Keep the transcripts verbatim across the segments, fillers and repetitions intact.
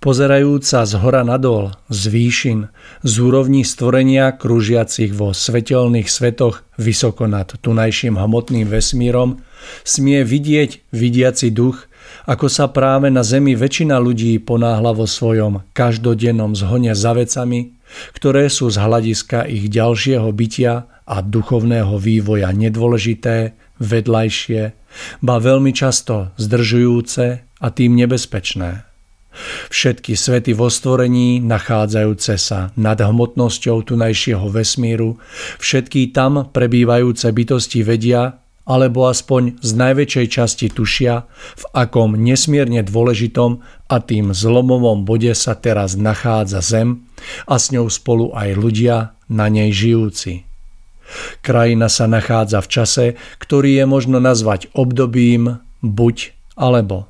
Pozerajúca z hora nadol, z výšin, z úrovní stvorenia kružiacich vo svetelných svetoch vysoko nad tunajším hmotným vesmírom, smie vidieť vidiaci duch, ako sa práve na zemi väčšina ľudí ponáhla vo svojom každodennom zhone za vecami, ktoré sú z hľadiska ich ďalšieho bytia a duchovného vývoja nedôležité, vedľajšie, ba veľmi často zdržujúce a tým nebezpečné. Všetky svety vo stvorení, nachádzajúce sa nad hmotnosťou tunajšieho vesmíru, všetky tam prebývajúce bytosti vedia, alebo aspoň z najväčšej časti tušia, v akom nesmierne dôležitom a tým zlomovom bode sa teraz nachádza Zem a s ňou spolu aj ľudia na nej žijúci. Krajina sa nachádza v čase, ktorý je možno nazvať obdobím buď alebo.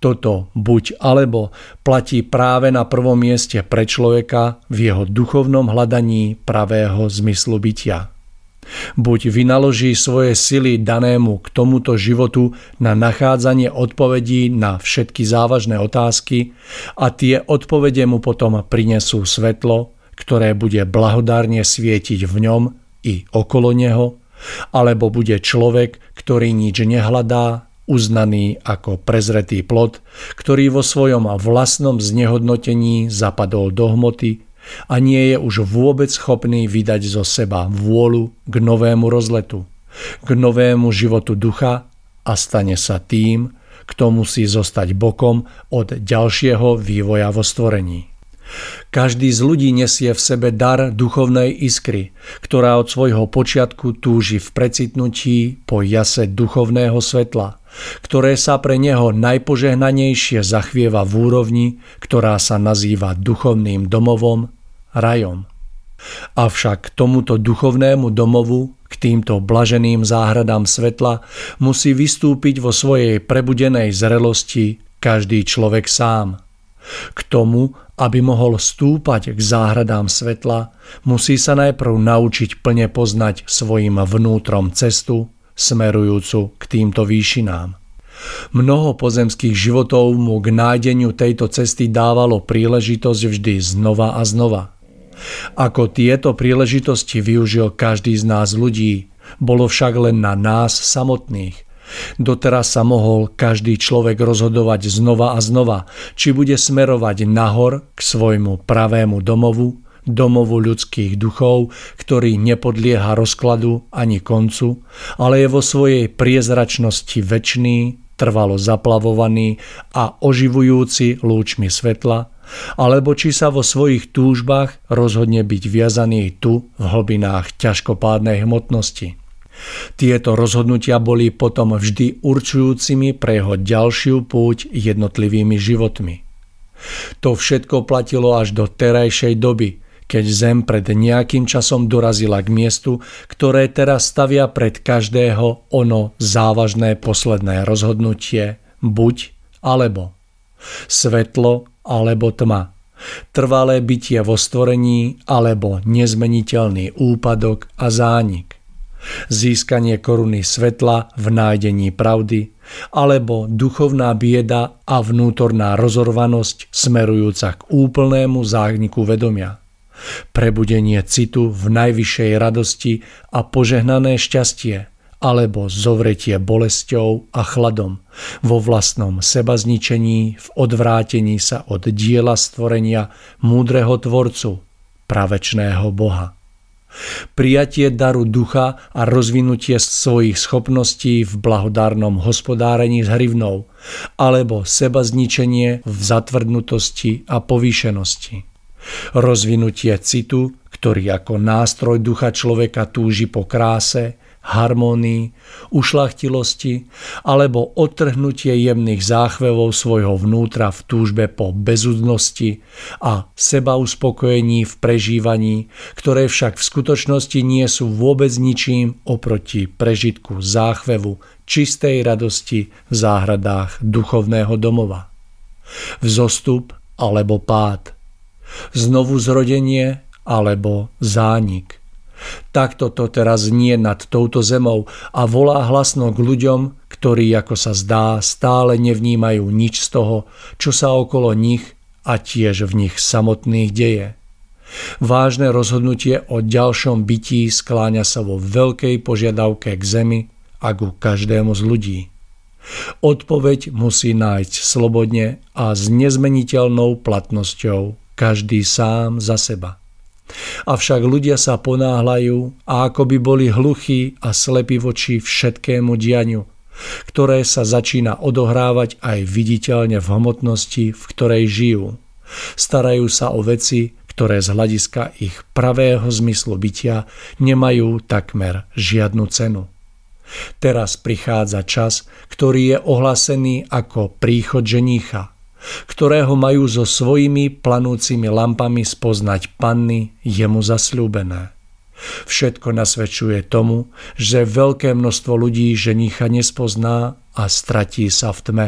Toto buď alebo platí práve na prvom mieste pre človeka v jeho duchovnom hľadaní pravého zmyslu bytia. Buď vynaloží svoje sily danému k tomuto životu na nachádzanie odpovedí na všetky závažné otázky a tie odpovede mu potom prinesú svetlo, ktoré bude blahodárne svietiť v ňom i okolo neho, alebo bude človek, ktorý nič nehľadá, uznaný ako prezretý plod, ktorý vo svojom vlastnom znehodnotení zapadol do hmoty a nie je už vôbec schopný vydať zo seba vôľu k novému rozletu, k novému životu ducha a stane sa tým, kto musí zostať bokom od ďalšieho vývoja vo stvorení. Každý z ľudí nesie v sebe dar duchovnej iskry, ktorá od svojho počiatku túži v precitnutí po jase duchovného svetla, ktoré sa pre neho najpožehnanejšie zachvieva v úrovni, ktorá sa nazýva duchovným domovom, rajom. Avšak k tomuto duchovnému domovu, k týmto blaženým záhradám svetla, musí vystúpiť vo svojej prebudenej zrelosti každý človek sám. K tomu, aby mohol stúpať k záhradám svetla, musí sa najprv naučiť plne poznať svojim vnútrom cestu, smerujúcu k týmto výšinám. Mnoho pozemských životov mu k nájdeniu tejto cesty dávalo príležitosť vždy znova a znova. Ako tieto príležitosti využil každý z nás ľudí, bolo však len na nás samotných. Doteraz sa mohol každý človek rozhodovať znova a znova, či bude smerovať nahor k svojmu pravému domovu, domovu ľudských duchov, ktorý nepodlieha rozkladu ani koncu, ale je vo svojej priezračnosti večný, trvalo zaplavovaný a oživujúci lúčmi svetla, alebo či sa vo svojich túžbách rozhodne byť viazaný tu v hlbinách ťažkopádnej hmotnosti. Tieto rozhodnutia boli potom vždy určujúcimi pre jeho ďalšiu púť jednotlivými životmi. To všetko platilo až do terajšej doby, keď Zem pred nejakým časom dorazila k miestu, ktoré teraz stavia pred každého ono závažné posledné rozhodnutie buď alebo. Svetlo alebo tma. Trvalé bytie vo stvorení alebo nezmeniteľný úpadok a zánik. Získanie koruny svetla v nájdení pravdy alebo duchovná bieda a vnútorná rozorvanosť smerujúca k úplnému zániku vedomia. Prebudenie citu v najvyššej radosti a požehnané šťastie, alebo zovretie bolesťou a chladom, vo vlastnom sebazničení, v odvrátení sa od diela stvorenia múdreho tvorcu, pravečného Boha. Prijatie daru ducha a rozvinutie svojich schopností v blahodárnom hospodárení s hrivnou, alebo sebazničenie v zatvrdnutosti a povýšenosti. Rozvinutie citu, ktorý ako nástroj ducha človeka túži po kráse, harmonii, ušlachtilosti alebo odtrhnutie jemných záchvevov svojho vnútra v túžbe po bezúdnosti a sebauspokojení v prežívaní, ktoré však v skutočnosti nie sú vôbec ničím oproti prežitku záchvevu čistej radosti v záhradách duchovného domova. Vzostup alebo pád. Znovu zrodenie alebo zánik. Takto to teraz znie nad touto zemou a volá hlasno k ľuďom, ktorí, ako sa zdá, stále nevnímajú nič z toho, čo sa okolo nich a tiež v nich samotných deje. Vážne rozhodnutie o ďalšom bytí skláňa sa vo veľkej požiadavke k zemi a ku každému z ľudí. Odpoveď musí nájsť slobodne a s nezmeniteľnou platnosťou každý sám za seba. Avšak ľudia sa ponáhľajú a akoby boli hluchí a slepí voči všetkému dianiu, ktoré sa začína odohrávať aj viditeľne v hmotnosti, v ktorej žijú. Starajú sa o veci, ktoré z hľadiska ich pravého zmyslu bytia nemajú takmer žiadnu cenu. Teraz prichádza čas, ktorý je ohlásený ako príchod ženicha, ktorého majú so svojimi planúcimi lampami spoznať panny jemu zasľúbené. Všetko nasvedčuje tomu, že veľké množstvo ľudí ženicha nespozná a stratí sa v tme,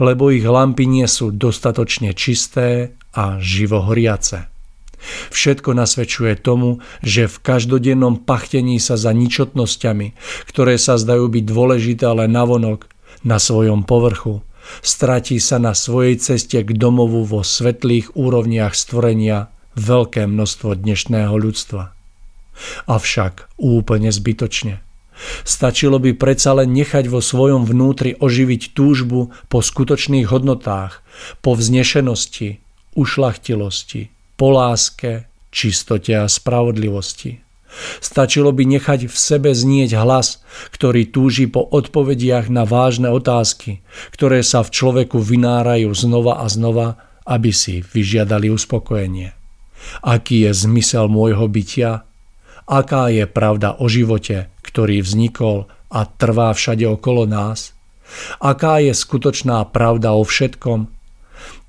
lebo ich lampy nie sú dostatočne čisté a živohoriace. Všetko nasvedčuje tomu, že v každodennom pachtení sa za ničotnosťami, ktoré sa zdajú byť dôležité, ale navonok, na svojom povrchu, stratí sa na svojej ceste k domovu vo svetlých úrovniach stvorenia veľké množstvo dnešného ľudstva. Avšak úplne zbytočne. Stačilo by predsa len nechať vo svojom vnútri oživiť túžbu po skutočných hodnotách, po vznešenosti, ušlachtilosti, po láske, čistote a spravodlivosti. Stačilo by nechať v sebe znieť hlas, ktorý túži po odpovediach na vážne otázky, ktoré sa v človeku vynárajú znova a znova, aby si vyžiadali uspokojenie. Aký je zmysel môjho bytia? Aká je pravda o živote, ktorý vznikol a trvá všade okolo nás? Aká je skutočná pravda o všetkom?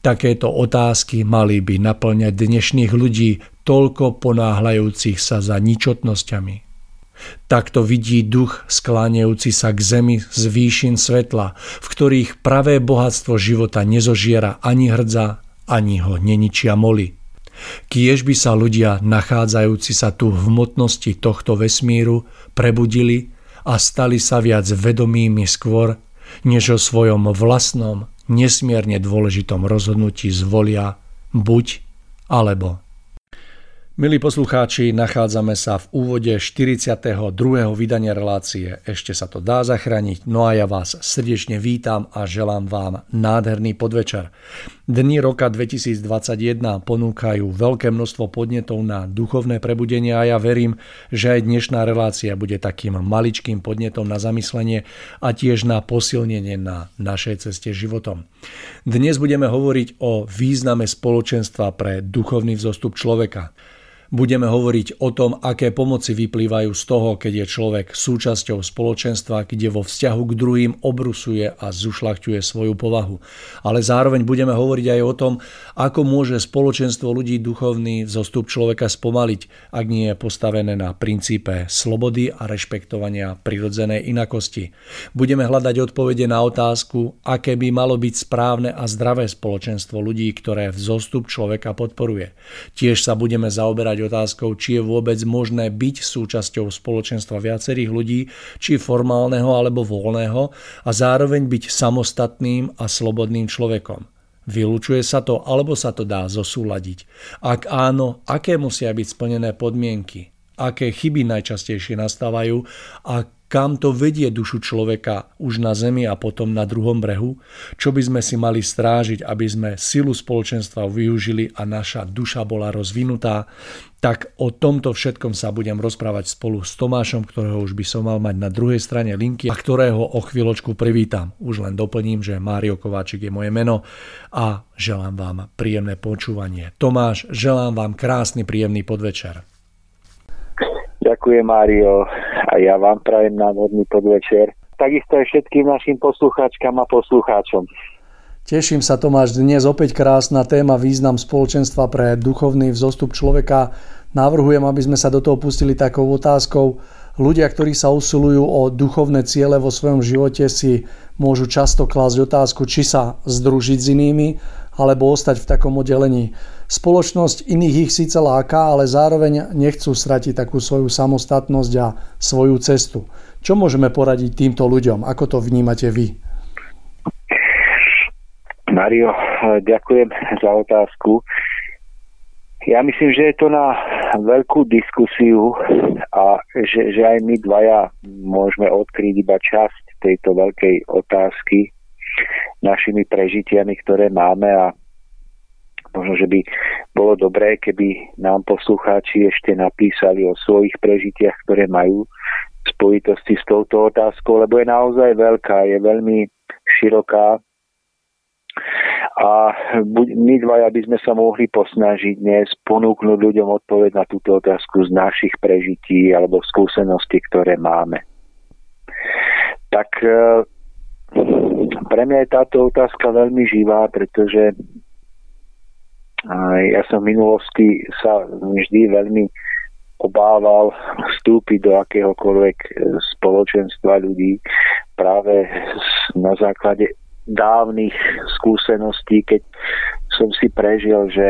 Takéto otázky mali by naplňať dnešných ľudí, toľko ponáhľajúcich sa za ničotnosťami. Takto vidí duch skláňajúci sa k zemi z výšin svetla, v ktorých pravé bohatstvo života nezožiera ani hrdza, ani ho neničia moly. Kiež by sa ľudia, nachádzajúci sa tu v hmotnosti tohto vesmíru, prebudili a stali sa viac vedomými skôr, než o svojom vlastnom, nesmierne dôležitom rozhodnutí zvolia buď alebo. Milí poslucháči, nachádzame sa v úvode štyridsiateho druhého vydania relácie Ešte sa to dá zachrániť, no a ja vás srdečne vítam a želám vám nádherný podvečer. Dni roka dvetisícdvadsaťjeden ponúkajú veľké množstvo podnetov na duchovné prebudenie a ja verím, že aj dnešná relácia bude takým maličkým podnetom na zamyslenie a tiež na posilnenie na našej ceste životom. Dnes budeme hovoriť o význame spoločenstva pre duchovný vzostup človeka. Budeme hovoriť o tom, aké pomoci vyplývajú z toho, keď je človek súčasťou spoločenstva, kde vo vzťahu k druhým obrusuje a zušľachťuje svoju povahu. Ale zároveň budeme hovoriť aj o tom, ako môže spoločenstvo ľudí duchovný vzostup človeka spomaliť, ak nie je postavené na princípe slobody a rešpektovania prirodzenej inakosti. Budeme hľadať odpovede na otázku, aké by malo byť správne a zdravé spoločenstvo ľudí, ktoré vzostup človeka podporuje. Tiež sa budeme zaoberať otázkou, či je vôbec možné byť súčasťou spoločenstva viacerých ľudí, či formálneho alebo voľného, a zároveň byť samostatným a slobodným človekom. Vylučuje sa to, alebo sa to dá zosúladiť? Ak áno, aké musia byť splnené podmienky? Aké chyby najčastejšie nastávajú a kam to vedie dušu človeka už na zemi a potom na druhom brehu? Čo by sme si mali strážiť, aby sme silu spoločenstva využili a naša duša bola rozvinutá? Tak o tomto všetkom sa budem rozprávať spolu s Tomášom, ktorého už by som mal mať na druhej strane linky a ktorého o chvíľočku privítam. Už len doplním, že Mário Kováčik je moje meno a želám vám príjemné počúvanie. Tomáš, želám vám krásny, príjemný podvečer. Ďakujem, Mário, a ja vám prajem nádherný podvečer. Takisto aj všetkým našim poslucháčkam a poslucháčom. Teším sa, Tomáš, dnes opäť krásna téma, význam spoločenstva pre duchovný vzostup človeka. Navrhujem, aby sme sa do toho pustili takou otázkou. Ľudia, ktorí sa usilujú o duchovné ciele vo svojom živote, si môžu často klásť otázku, či sa združiť s inými, alebo ostať v takom oddelení. Spoločnosť iných ich síce láka, ale zároveň nechcú stratiť takú svoju samostatnosť a svoju cestu. Čo môžeme poradiť týmto ľuďom? Ako to vnímate vy? Mário, ďakujem za otázku. Ja myslím, že je to na veľkú diskusiu a že, že aj my dvaja môžeme odkryť iba časť tejto veľkej otázky našimi prežitiami, ktoré máme, a možno, že by bolo dobré, keby nám poslucháči ešte napísali o svojich prežitiach, ktoré majú v spojitosti s touto otázkou, lebo je naozaj veľká, je veľmi široká a my dvaja by sme sa mohli posnažiť dnes ponúknuť ľuďom odpoveď na túto otázku z našich prežití alebo skúseností, ktoré máme. tak pre mňa je táto otázka veľmi živá, pretože ja som v minulosti sa vždy veľmi obával vstúpiť do akéhokoľvek spoločenstva ľudí práve na základe dávnych skúseností, keď som si prežil, že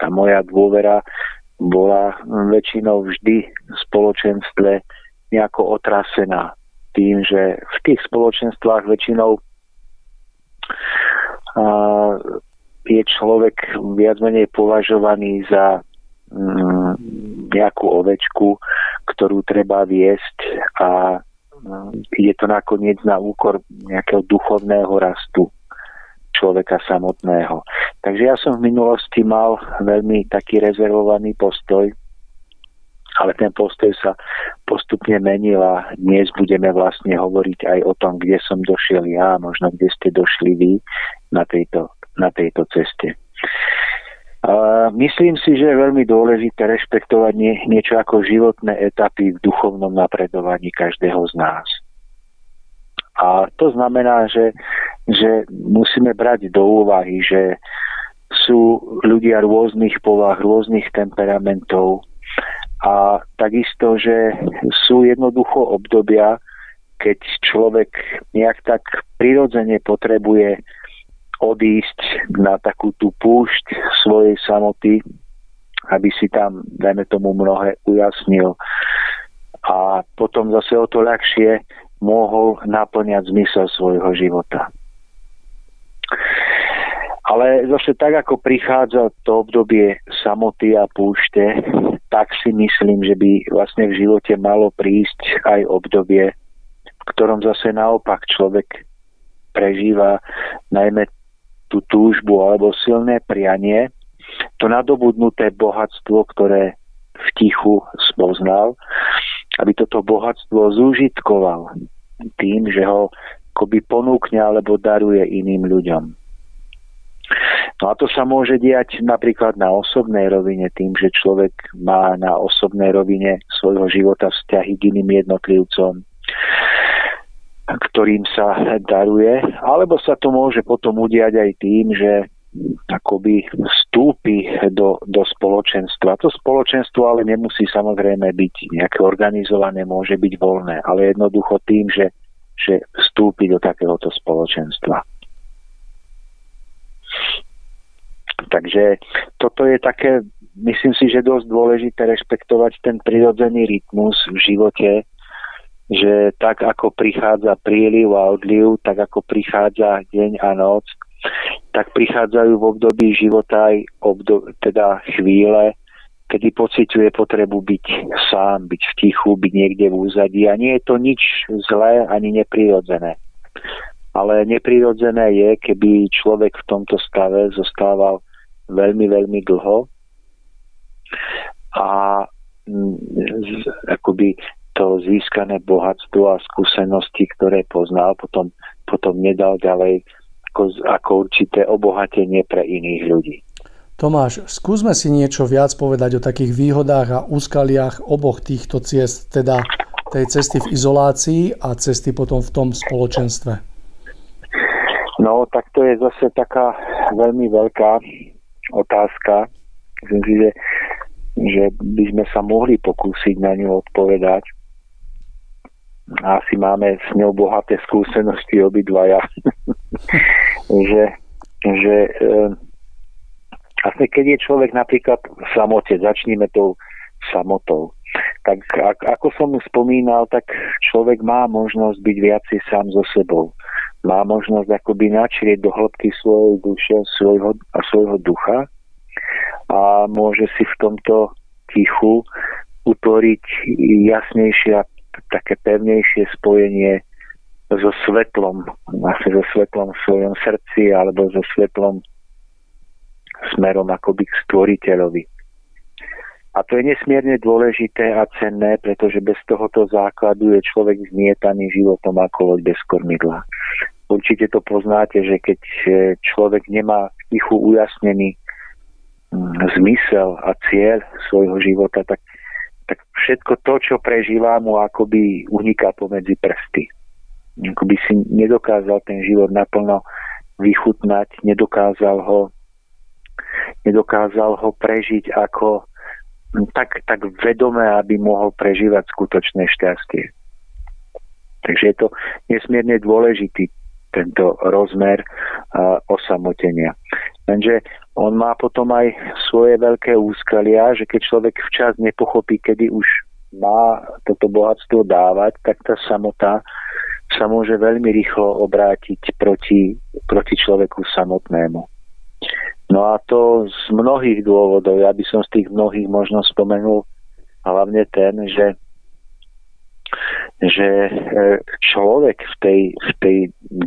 tá moja dôvera bola väčšinou vždy v spoločenstve nejako otrasená tým, že v tých spoločenstvách väčšinou je človek viac menej považovaný za nejakú ovečku, ktorú treba viesť, a je to nakoniec na úkor nejakého duchovného rastu človeka samotného. Takže ja som v minulosti mal veľmi taký rezervovaný postoj, ale ten postoj sa postupne menil a dnes budeme vlastne hovoriť aj o tom, kde som došiel ja, možno kde ste došli vy na tejto, na tejto ceste. Uh, myslím si, že je veľmi dôležité rešpektovať nie, niečo ako životné etapy v duchovnom napredovaní každého z nás. A to znamená, že, že musíme brať do úvahy, že sú ľudia rôznych povah, rôznych temperamentov, a takisto, že sú jednoducho obdobia, keď človek nejak tak prirodzene potrebuje odísť na takú tú púšť svojej samoty, aby si tam, dajme tomu, mnohé ujasnil. A potom zase o to ľahšie mohol naplňať zmysel svojho života. Ale zase tak, ako prichádza to obdobie samoty a púšte, tak si myslím, že by vlastne v živote malo prísť aj obdobie, v ktorom zase naopak človek prežíva najmä tú túžbu alebo silné prianie, to nadobudnuté bohatstvo, ktoré v tichu spoznal, aby toto bohatstvo zúžitkoval tým, že ho akoby ponúkne alebo daruje iným ľuďom. No a to sa môže diať napríklad na osobnej rovine tým, že človek má na osobnej rovine svojho života vzťahy k iným jednotlivcom, ktorým sa daruje, alebo sa to môže potom udiať aj tým, že akoby vstúpi do, do spoločenstva. To spoločenstvo ale nemusí samozrejme byť nejaké organizované, môže byť voľné, ale jednoducho tým, že, že vstúpi do takéhoto spoločenstva. Takže toto je také, myslím si, že dosť dôležité rešpektovať ten prirodzený rytmus v živote, že tak, ako prichádza príliv a odliv, tak ako prichádza deň a noc, tak prichádzajú v období života aj obdob- teda chvíle, kedy pociťuje potrebu byť sám, byť v tichu, byť niekde v úzadí. A nie je to nič zlé ani neprirodzené. Ale neprirodzené je, keby človek v tomto stave zostával veľmi, veľmi dlho a z, akoby to získané bohatstvo a skúsenosti, ktoré poznal, potom, potom nedal ďalej ako, ako určité obohatenie pre iných ľudí. Tomáš, skúsme si niečo viac povedať o takých výhodách a úskaliach oboch týchto ciest, teda tej cesty v izolácii a cesty potom v tom spoločenstve. No, tak to je zase taká veľmi veľká otázka. Myslím si, že, že by sme sa mohli pokúsiť na ňu odpovedať. Asi máme s ňou bohaté skúsenosti obidvaja. že, že e, asi keď je človek napríklad v samote, začneme tou samotou, tak a, ako som spomínal, tak človek má možnosť byť viacej sám so sebou. Má možnosť akoby načrieť do hĺbky svojej duše svojho, a svojho ducha a môže si v tomto tichu utvoriť jasnejšie a také pevnejšie spojenie so svetlom, vlastne so svetlom v svojom srdci alebo so svetlom smerom akoby k stvoriteľovi. A to je nesmierne dôležité a cenné, pretože bez tohoto základu je človek zmietaný životom ako loď bez kormidla. Určite to poznáte, že keď človek nemá v tichu ujasnený zmysel a cieľ svojho života, tak tak všetko to, čo prežíva, mu akoby uniká pomedzi prsty. Akoby si nedokázal ten život naplno vychutnať, nedokázal ho, nedokázal ho prežiť ako tak, tak vedomé, aby mohol prežívať skutočné šťastie. Takže je to nesmierne dôležitý tento rozmer uh, osamotenia. Lenže on má potom aj svoje veľké úskalia, že keď človek včas nepochopí, kedy už má toto bohatstvo dávať, tak tá samota sa môže veľmi rýchlo obrátiť proti, proti človeku samotnému. No a to z mnohých dôvodov, ja by som z tých mnohých možno spomenul hlavne ten, že že človek v tej, v tej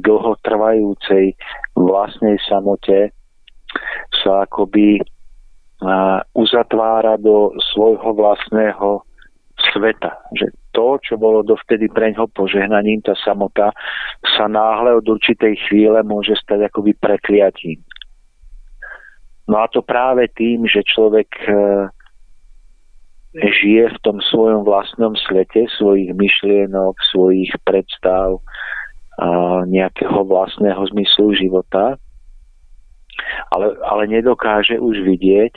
dlhotrvajúcej vlastnej samote sa akoby uzatvára do svojho vlastného sveta. Že to, čo bolo dovtedy preňho požehnaním, tá samota, sa náhle od určitej chvíle môže stať akoby prekliatím. No a to práve tým, že človek žije v tom svojom vlastnom svete, svojich myšlienok, svojich predstav, nejakého vlastného zmyslu života, ale, ale nedokáže už vidieť,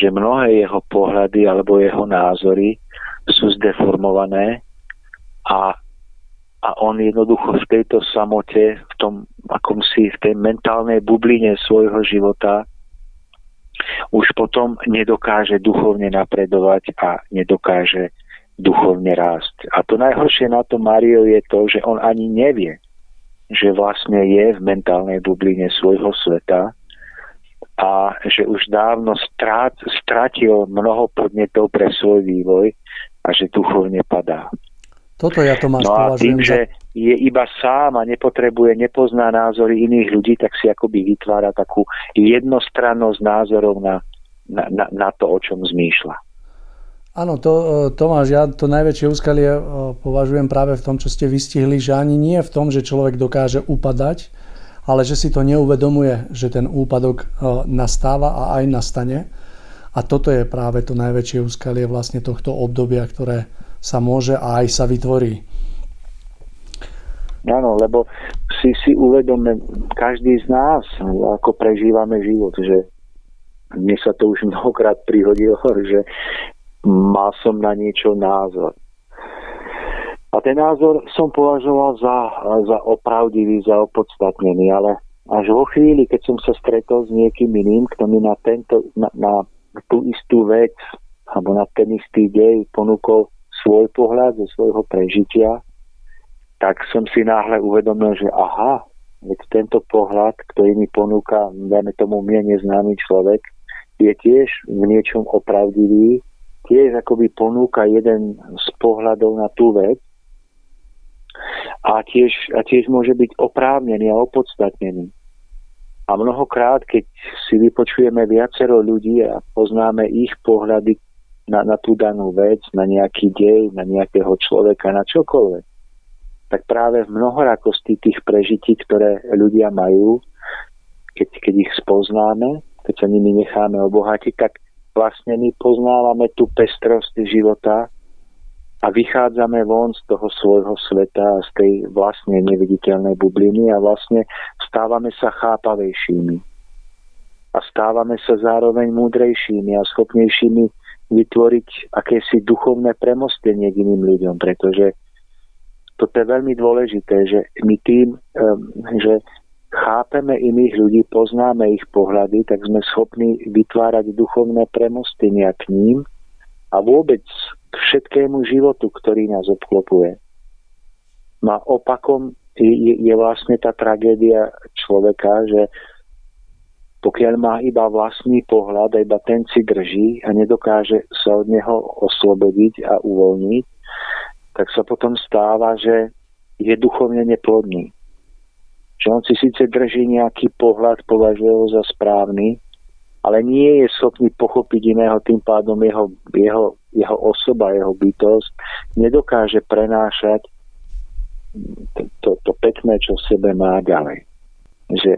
že mnohé jeho pohľady alebo jeho názory sú zdeformované a, a on jednoducho v tejto samote, v tom akomsi, v tej mentálnej bubline svojho života už potom nedokáže duchovne napredovať a nedokáže duchovne rásť. A to najhoršie na to Mário je to, že on ani nevie, že vlastne je v mentálnej bubline svojho sveta a že už dávno strát, stratil mnoho podnetov pre svoj vývoj a že duchovne padá. Toto ja to máš no a tým, že je iba sám a nepotrebuje, nepozná názory iných ľudí, tak si akoby vytvára takú jednostrannosť názorov na, na, na, na to, o čom zmýšľa. Áno, to, Tomáš, ja to najväčšie úskalie považujem práve v tom, čo ste vystihli, že ani nie v tom, že človek dokáže upadať, ale že si to neuvedomuje, že ten úpadok nastáva a aj nastane. A toto je práve to najväčšie úskalie vlastne tohto obdobia, ktoré sa môže a aj sa vytvorí. Áno, lebo si si uvedome, každý z nás, ako prežívame život, že mne sa to už mnohokrát prihodilo, že mal som na niečo názor. A ten názor som považoval za, za opravdivý, za opodstatnený, ale až vo chvíli, keď som sa stretol s niekým iným, kto mi na, tento, na, na tú istú vec alebo na ten istý dej ponúkol svoj pohľad zo svojho prežitia, tak som si náhle uvedomil, že aha, veď tento pohľad, ktorý mi ponúka, dajme tomu mne neznámy človek, je tiež v niečom opravdivý, tiež akoby ponúka jeden z pohľadov na tú vec a tiež, a tiež môže byť oprávnený a opodstatnený. A mnohokrát, keď si vypočujeme viacero ľudí a poznáme ich pohľady Na, na tú danú vec, na nejaký dej, na nejakého človeka, na čokoľvek, tak práve v mnohorakosti tých prežití, ktoré ľudia majú, keď, keď ich spoznáme, keď sa nimi necháme obohatiť, tak vlastne my poznávame tú pestrosť života a vychádzame von z toho svojho sveta, z tej vlastne neviditeľnej bubliny a vlastne stávame sa chápavejšími. A stávame sa zároveň múdrejšími a schopnejšími vytvoriť akési duchovné premostenie k iným ľuďom, pretože toto je veľmi dôležité, že my tým, že chápeme iných ľudí, poznáme ich pohľady, tak sme schopní vytvárať duchovné premostenia k ním a vôbec k všetkému životu, ktorý nás obklopuje. No a opakom je, je vlastne tá tragédia človeka, že pokiaľ má iba vlastný pohľad, iba ten si drží a nedokáže sa od neho oslobodiť a uvoľniť, tak sa potom stáva, že je duchovne neplodný. Že on si síce drží nejaký pohľad, považuje ho za správny, ale nie je schopný pochopiť iného, tým pádom jeho, jeho, jeho osoba, jeho bytosť nedokáže prenášať to, to, to pekné, čo v sebe má ďalej. Že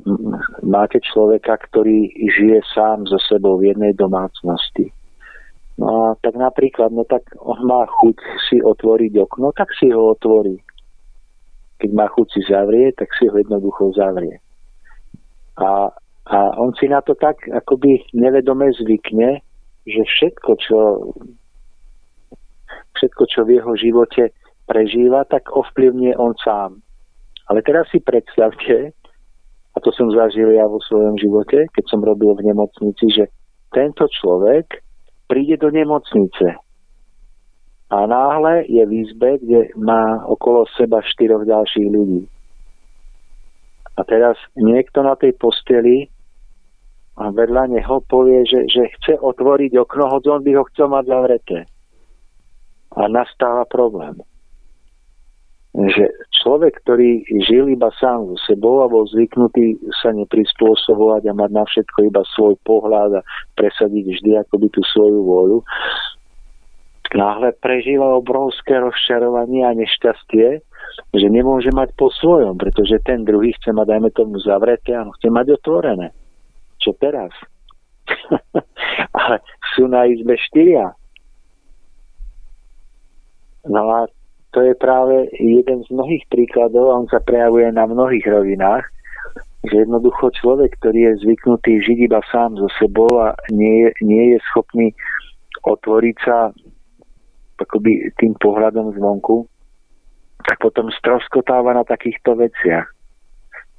máte človeka, ktorý žije sám so sebou v jednej domácnosti. No, tak napríklad, no tak on má chuť si otvoriť okno, tak si ho otvorí. Keď má chuť si zavrie, tak si ho jednoducho zavrie. A, a on si na to tak akoby nevedome zvykne, že všetko, čo všetko, čo v jeho živote prežíva, tak ovplyvňuje on sám. Ale teraz si predstavte, a to som zažil ja vo svojom živote, keď som robil v nemocnici, že tento človek príde do nemocnice a náhle je v izbe, kde má okolo seba štyroch ďalších ľudí. A teraz niekto na tej posteli a vedľa neho povie, že, že chce otvoriť okno, hoď on by ho chcel mať zavreté. A nastáva problém. Že človek, ktorý žil iba sám so sebou a bol zvyknutý sa neprispôsobovať a mať na všetko iba svoj pohľad a presadiť vždy akoby tú svoju vôľu, náhle prežíva obrovské rozčarovanie a nešťastie, že nemôže mať po svojom, pretože ten druhý chce mať, dajme tomu, zavreté a chce mať otvorené. Čo teraz? Ale sú na izbe štyria. No a to je práve jeden z mnohých príkladov a on sa prejavuje na mnohých rovinách, že jednoducho človek, ktorý je zvyknutý žiť iba sám so sebou a nie, nie je schopný otvoriť sa akoby tým pohľadom zvonku, tak potom stroskotáva na takýchto veciach.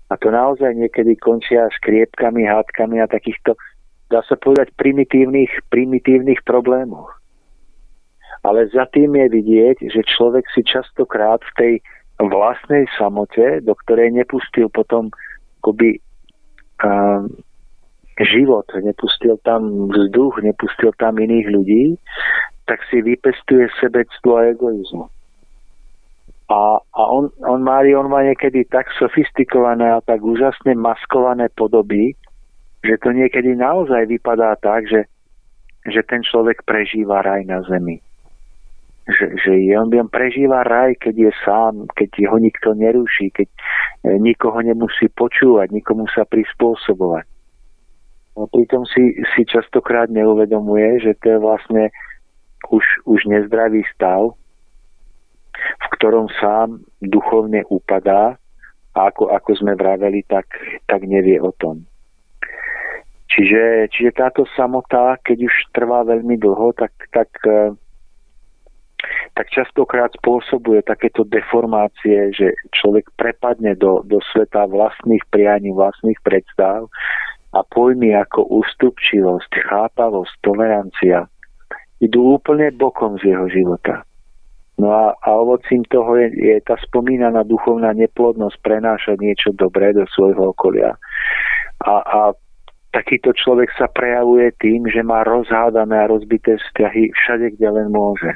A to naozaj niekedy končia škriepkami, hádkami a takýchto, dá sa povedať, primitívnych, primitívnych problémoch. Ale za tým je vidieť, že človek si častokrát v tej vlastnej samote, do ktorej nepustil potom akoby um, život, nepustil tam vzduch, nepustil tam iných ľudí, tak si vypestuje sebectvo a egoizmu. A, a on, on, Mário, on má niekedy tak sofistikované a tak úžasne maskované podoby, že to niekedy naozaj vypadá tak, že, že ten človek prežíva raj na zemi. Že, že on by on prežíva raj, keď je sám, keď ho nikto neruší, keď nikoho nemusí počúvať, nikomu sa prispôsobovať. No pritom si, si častokrát neuvedomuje, že to je vlastne už, už nezdravý stav, v ktorom sám duchovne upadá a ako, ako sme vraveli, tak, tak nevie o tom. Čiže, čiže táto samota, keď už trvá veľmi dlho, tak... tak tak častokrát spôsobuje takéto deformácie, že človek prepadne do, do sveta vlastných prianí, vlastných predstav a pojmy ako ústupčivosť, chápavosť, tolerancia idú úplne bokom z jeho života. No a, a ovocím toho je, je tá spomínaná duchovná neplodnosť prenášať niečo dobré do svojho okolia. A, a takýto človek sa prejavuje tým, že má rozhádané a rozbité vzťahy všade, kde len môže.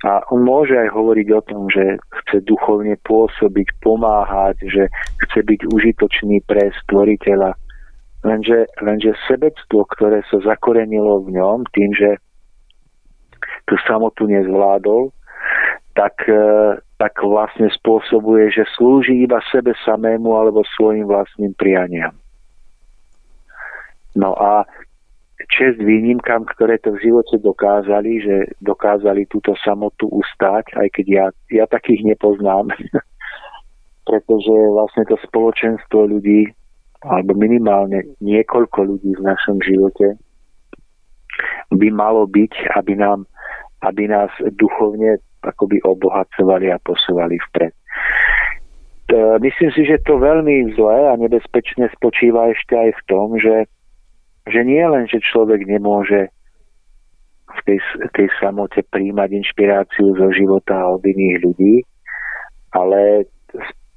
A on môže aj hovoriť o tom, že chce duchovne pôsobiť, pomáhať, že chce byť užitočný pre stvoriteľa. Lenže, lenže sebectvo, ktoré sa zakorenilo v ňom tým, že tú samotu nezvládol, tak, tak vlastne spôsobuje, že slúži iba sebe samému alebo svojim vlastným prianiam. No a čest výnimkám, ktoré to v živote dokázali, že dokázali túto samotu ustáť, aj keď ja, ja takých nepoznám. Pretože vlastne to spoločenstvo ľudí, alebo minimálne niekoľko ľudí v našom živote, by malo byť, aby, nám, aby nás duchovne akoby obohacovali a posúvali vpred. Myslím si, že to veľmi zlé a nebezpečné spočíva ešte aj v tom, že že nie len, že človek nemôže v tej, tej samote príjmať inšpiráciu zo života od iných ľudí, ale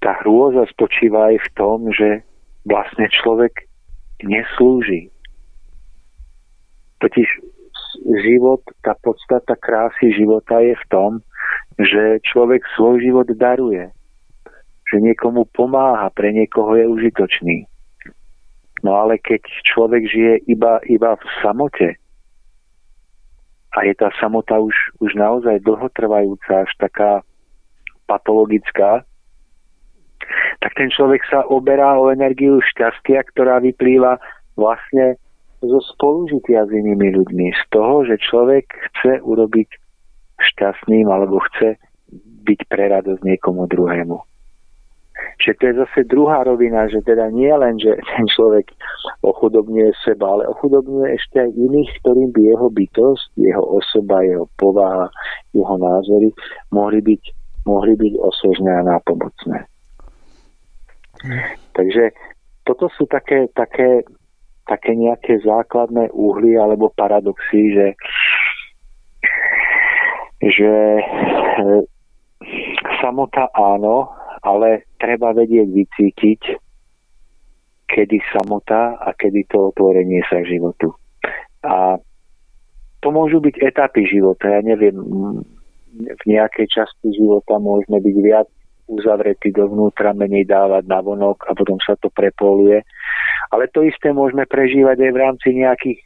tá hrôza spočíva aj v tom, že vlastne človek neslúži. Totiž život, tá podstata krásy života je v tom, že človek svoj život daruje, že niekomu pomáha, pre niekoho je užitočný. No ale keď človek žije iba, iba v samote a je tá samota už, už naozaj dlhotrvajúca, až taká patologická, tak ten človek sa oberá o energiu šťastia, ktorá vyplýva vlastne zo spolužitia s inými ľuďmi, z toho, že človek chce urobiť šťastným alebo chce byť pre radosť niekomu druhému. Čiže to je zase druhá rovina, že teda nie len, že ten človek ochudobňuje seba, ale ochudobňuje ešte aj iných, ktorým by jeho bytosť, jeho osoba, jeho povaha, jeho názory mohli byť, mohli byť osožné a nápomocné. Takže toto sú také, také, také nejaké základné úhly alebo paradoxy, že, že samota áno, ale treba vedieť vycítiť, kedy samota a kedy to otvorenie sa životu. A to môžu byť etapy života. Ja neviem, v nejakej časti života môžeme byť viac uzavretí dovnútra, menej dávať na vonok a potom sa to prepoluje. Ale to isté môžeme prežívať aj v rámci nejakých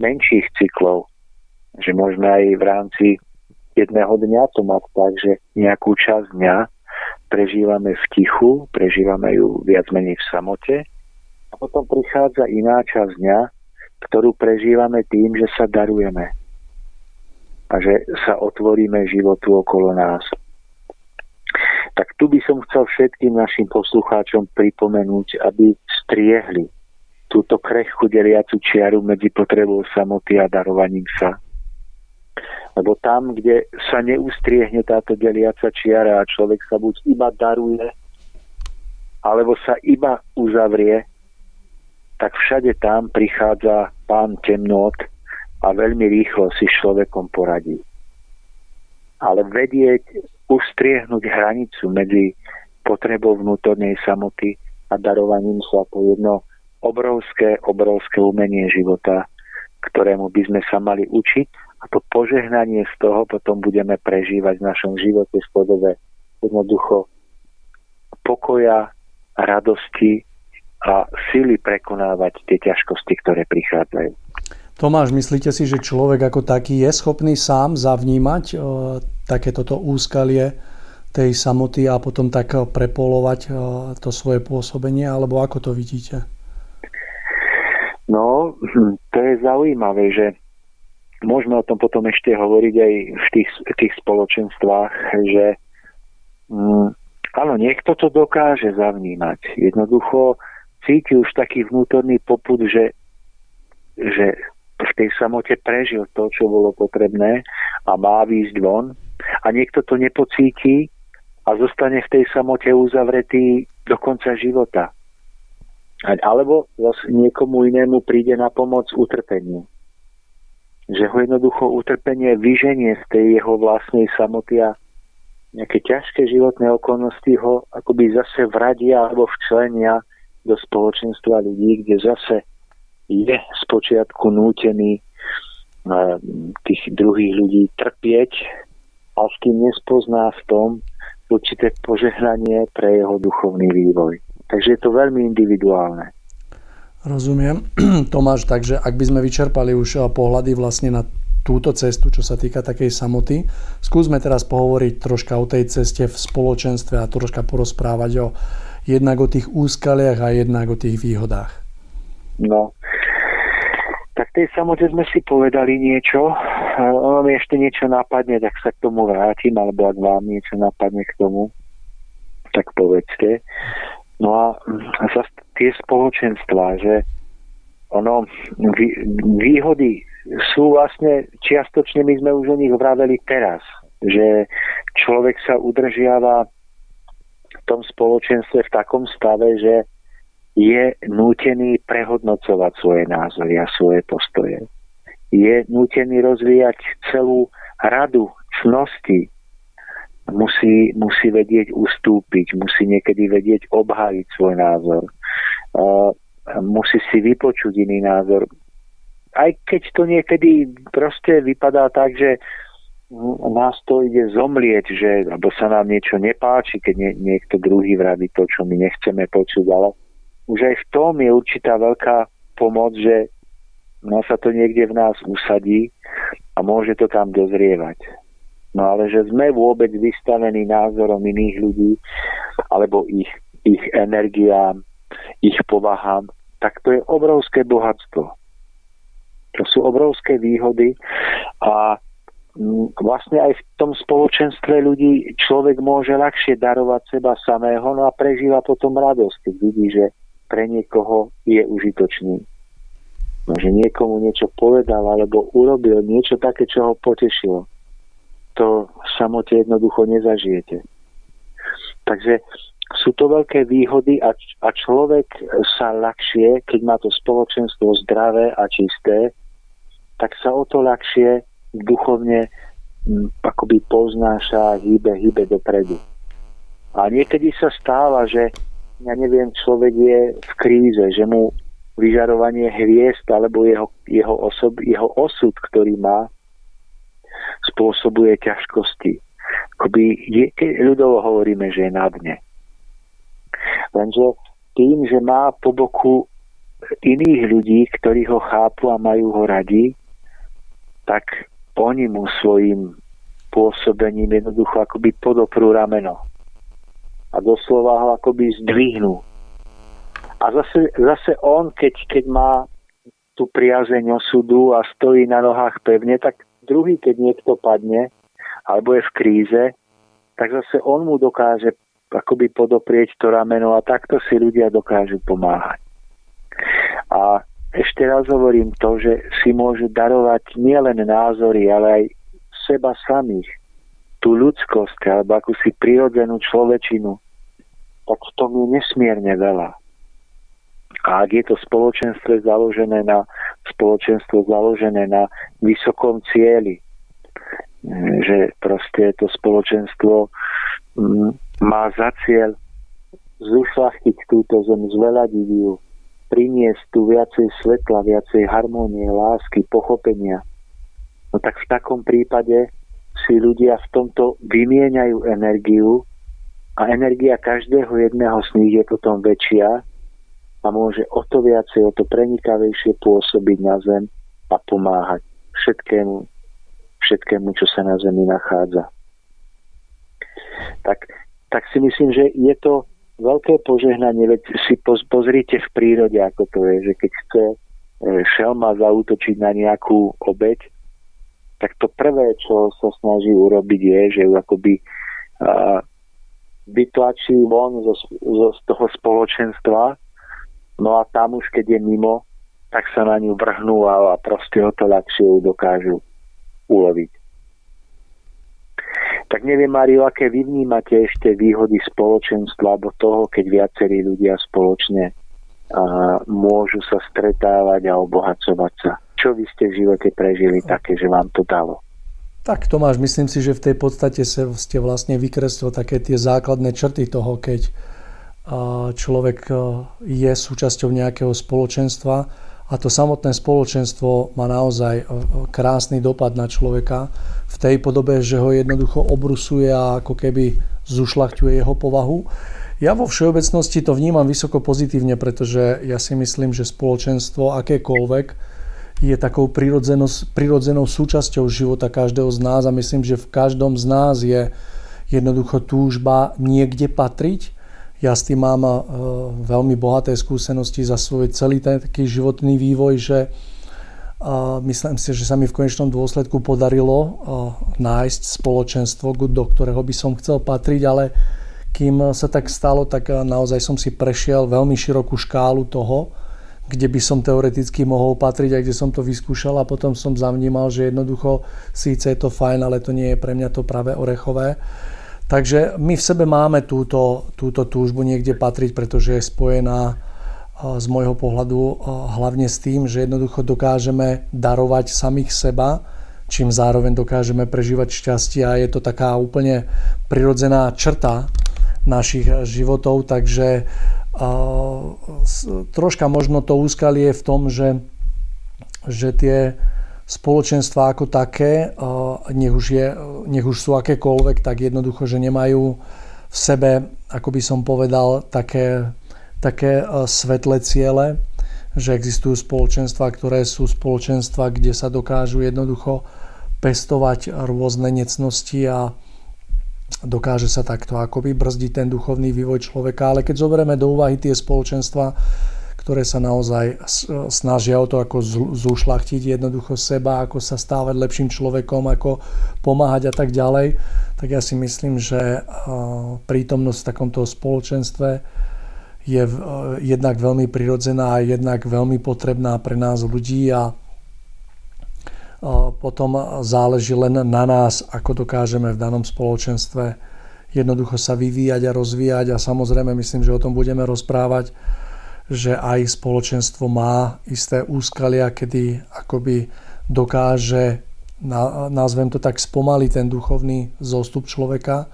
menších cyklov. Že môžeme aj v rámci jedného dňa to mať tak, že nejakú časť dňa prežívame v tichu, prežívame ju viac menej v samote a potom prichádza iná časť dňa, ktorú prežívame tým, že sa darujeme a že sa otvoríme životu okolo nás. Tak tu by som chcel všetkým našim poslucháčom pripomenúť, aby striehli túto krehkú deliacu čiaru medzi potrebou samoty a darovaním sa. Lebo tam, kde sa neustriehne táto deliaca čiara a človek sa buď iba daruje, alebo sa iba uzavrie, tak všade tam prichádza pán temnôt a veľmi rýchlo si s človekom poradí. Ale vedieť, ustriehnúť hranicu medzi potrebou vnútornej samoty a darovaním sa, to jedno obrovské, obrovské umenie života, ktorému by sme sa mali učiť, a to požehnanie z toho potom budeme prežívať v našom živote v podobe jednoducho pokoja, radosti a síly prekonávať tie ťažkosti, ktoré prichádzajú. Tomáš, myslíte si, že človek ako taký je schopný sám zavnímať e, takéto úskalie tej samoty a potom tak prepolovať e, to svoje pôsobenie, alebo ako to vidíte? No, to je zaujímavé, že môžeme o tom potom ešte hovoriť aj v tých, tých spoločenstvách, že mm, áno, niekto to dokáže zavnímať. Jednoducho cíti už taký vnútorný popud, že, že v tej samote prežil to, čo bolo potrebné a má výjsť von. A niekto to nepocíti a zostane v tej samote uzavretý do konca života. Alebo niekomu inému príde na pomoc utrpeniu. Že ho jednoducho utrpenie vyženie z tej jeho vlastnej samoty a nejaké ťažké životné okolnosti ho akoby zase vradia alebo včlenia do spoločenstva ľudí, kde zase je spočiatku nútený tých druhých ľudí trpieť, až kým nespozná v tom určité požehnanie pre jeho duchovný vývoj. Takže je to veľmi individuálne. Rozumiem. Tomáš, takže ak by sme vyčerpali už pohľady vlastne na túto cestu, čo sa týka takej samoty, skúsme teraz pohovoriť troška o tej ceste v spoločenstve a troška porozprávať o jednak o tých úskaliach a jednak o tých výhodách. No, tak tej samote sme si povedali niečo, ono mi ešte niečo napadne, tak sa k tomu vrátim, alebo ak vám niečo napadne k tomu, tak povedzte. No a zase tie spoločenstvá, že ono, vý, výhody sú vlastne, čiastočne my sme už o nich vraveli teraz, že človek sa udržiava v tom spoločenstve v takom stave, že je nútený prehodnocovať svoje názory a svoje postoje. Je nútený rozvíjať celú radu cnosti. Musí, musí vedieť ustúpiť, musí niekedy vedieť obhájiť svoj názor. Uh, musí si vypočuť iný názor. Aj keď to niekedy proste vypadá tak, že nás to ide zomlieť, že, alebo sa nám niečo nepáči, keď nie, niekto druhý vraví to, čo my nechceme počuť, ale už aj v tom je určitá veľká pomoc, že no, sa to niekde v nás usadí a môže to tam dozrievať. No ale že sme vôbec vystavení názorom iných ľudí, alebo ich, ich energiám, ich povahám, tak to je obrovské bohatstvo. To sú obrovské výhody a vlastne aj v tom spoločenstve ľudí človek môže ľahšie darovať seba samého, no a prežíva potom radosť, keď vidí, že pre niekoho je užitočný. No, že niekomu niečo povedal alebo urobil niečo také, čo ho potešilo. To v samote jednoducho nezažijete. Takže sú to veľké výhody a, a človek sa ľahšie, keď má to spoločenstvo zdravé a čisté, tak sa o to ľahšie duchovne hm, akoby poznáša, hýbe, hýbe dopredu. A niekedy sa stáva, že ja neviem, človek je v kríze, že mu vyžarovanie hviezd alebo jeho, jeho, osob, jeho osud, ktorý má, spôsobuje ťažkosti. Akoby je, ľudovo hovoríme, že je na dne. Lenže tým, že má po boku iných ľudí, ktorí ho chápu a majú ho radi, tak oni mu svojim pôsobením jednoducho akoby podoprú rameno. A doslova ho akoby zdvihnú. A zase, zase on, keď, keď má tú priazeň osudu a stojí na nohách pevne, tak druhý, keď niekto padne alebo je v kríze, tak zase on mu dokáže akoby podoprieť to rameno a takto si ľudia dokážu pomáhať. A ešte raz hovorím to, že si môžu darovať nielen názory, ale aj seba samých, tú ľudskosť alebo akúsi prirodzenú človečinu, tak v tom je nesmierne veľa. A ak je to spoločenstvo založené na spoločenstvo založené na vysokom cieli, že proste to spoločenstvo má za cieľ zušľachtiť túto zem, zveladiť ju, priniesť tu viacej svetla, viacej harmonie, lásky, pochopenia. No tak v takom prípade si ľudia v tomto vymieňajú energiu a energia každého jedného z nich je potom väčšia a môže o to viacej, o to prenikavejšie pôsobiť na zem a pomáhať všetkému, všetkému, čo sa na zemi nachádza. Tak, tak si myslím, že je to veľké požehnanie, veď si poz, pozrite v prírode, ako to je, že keď chce šelma zaútočiť na nejakú obeť, tak to prvé, čo sa snaží urobiť je, že ju akoby a, vytlačí von zo, zo, z toho spoločenstva. No a tam už, keď je mimo, tak sa na ňu vrhnú a proste o to ľahšie ju dokážu uloviť. Tak neviem, Mário, aké vy vnímate ešte výhody spoločenstva alebo toho, keď viacerí ľudia spoločne a, môžu sa stretávať a obohacovať sa. Čo vy ste v živote prežili také, že vám to dalo? Tak Tomáš, myslím si, že v tej podstate ste vlastne vykreslil také tie základné črty toho, keď človek je súčasťou nejakého spoločenstva a to samotné spoločenstvo má naozaj krásny dopad na človeka v tej podobe, že ho jednoducho obrusuje a ako keby zušľachťuje jeho povahu. Ja vo všeobecnosti to vnímam vysoko pozitívne, pretože ja si myslím, že spoločenstvo akékoľvek je takou prirodzenou súčasťou života každého z nás a myslím, že v každom z nás je jednoducho túžba niekde patriť. Ja s tým mám veľmi bohaté skúsenosti za svoj celý taký životný vývoj, že myslím si, že sa mi v konečnom dôsledku podarilo nájsť spoločenstvo, do ktorého by som chcel patriť, ale kým sa tak stalo, tak naozaj som si prešiel veľmi širokú škálu toho, kde by som teoreticky mohol patriť a kde som to vyskúšal a potom som zavnímal, že jednoducho síce je to fajn, ale to nie je pre mňa to práve orechové. Takže my v sebe máme túto, túto túžbu niekde patriť, pretože je spojená z môjho pohľadu hlavne s tým, že jednoducho dokážeme darovať samých seba, čím zároveň dokážeme prežívať šťastie a je to taká úplne prirodzená črta našich životov, takže troška možno to úskalie je v tom, že, že tie spoločenstva ako také, nech už, je, nech už sú akékoľvek, tak jednoducho, že nemajú v sebe, ako by som povedal, také, také svetlé ciele, že existujú spoločenstva, ktoré sú spoločenstva, kde sa dokážu jednoducho pestovať rôzne necnosti a dokáže sa takto akoby brzdiť ten duchovný vývoj človeka. Ale keď zoberieme do úvahy tie spoločenstva, ktoré sa naozaj snažia o to, ako zúšľachtiť jednoducho seba, ako sa stávať lepším človekom, ako pomáhať a tak ďalej, tak ja si myslím, že prítomnosť v takomto spoločenstve je jednak veľmi prirodzená a jednak veľmi potrebná pre nás ľudí a potom záleží len na nás, ako dokážeme v danom spoločenstve jednoducho sa vyvíjať a rozvíjať a samozrejme myslím, že o tom budeme rozprávať, že aj spoločenstvo má isté úskalia, kedy akoby dokáže, nazvem to tak, spomaliť ten duchovný zostup človeka,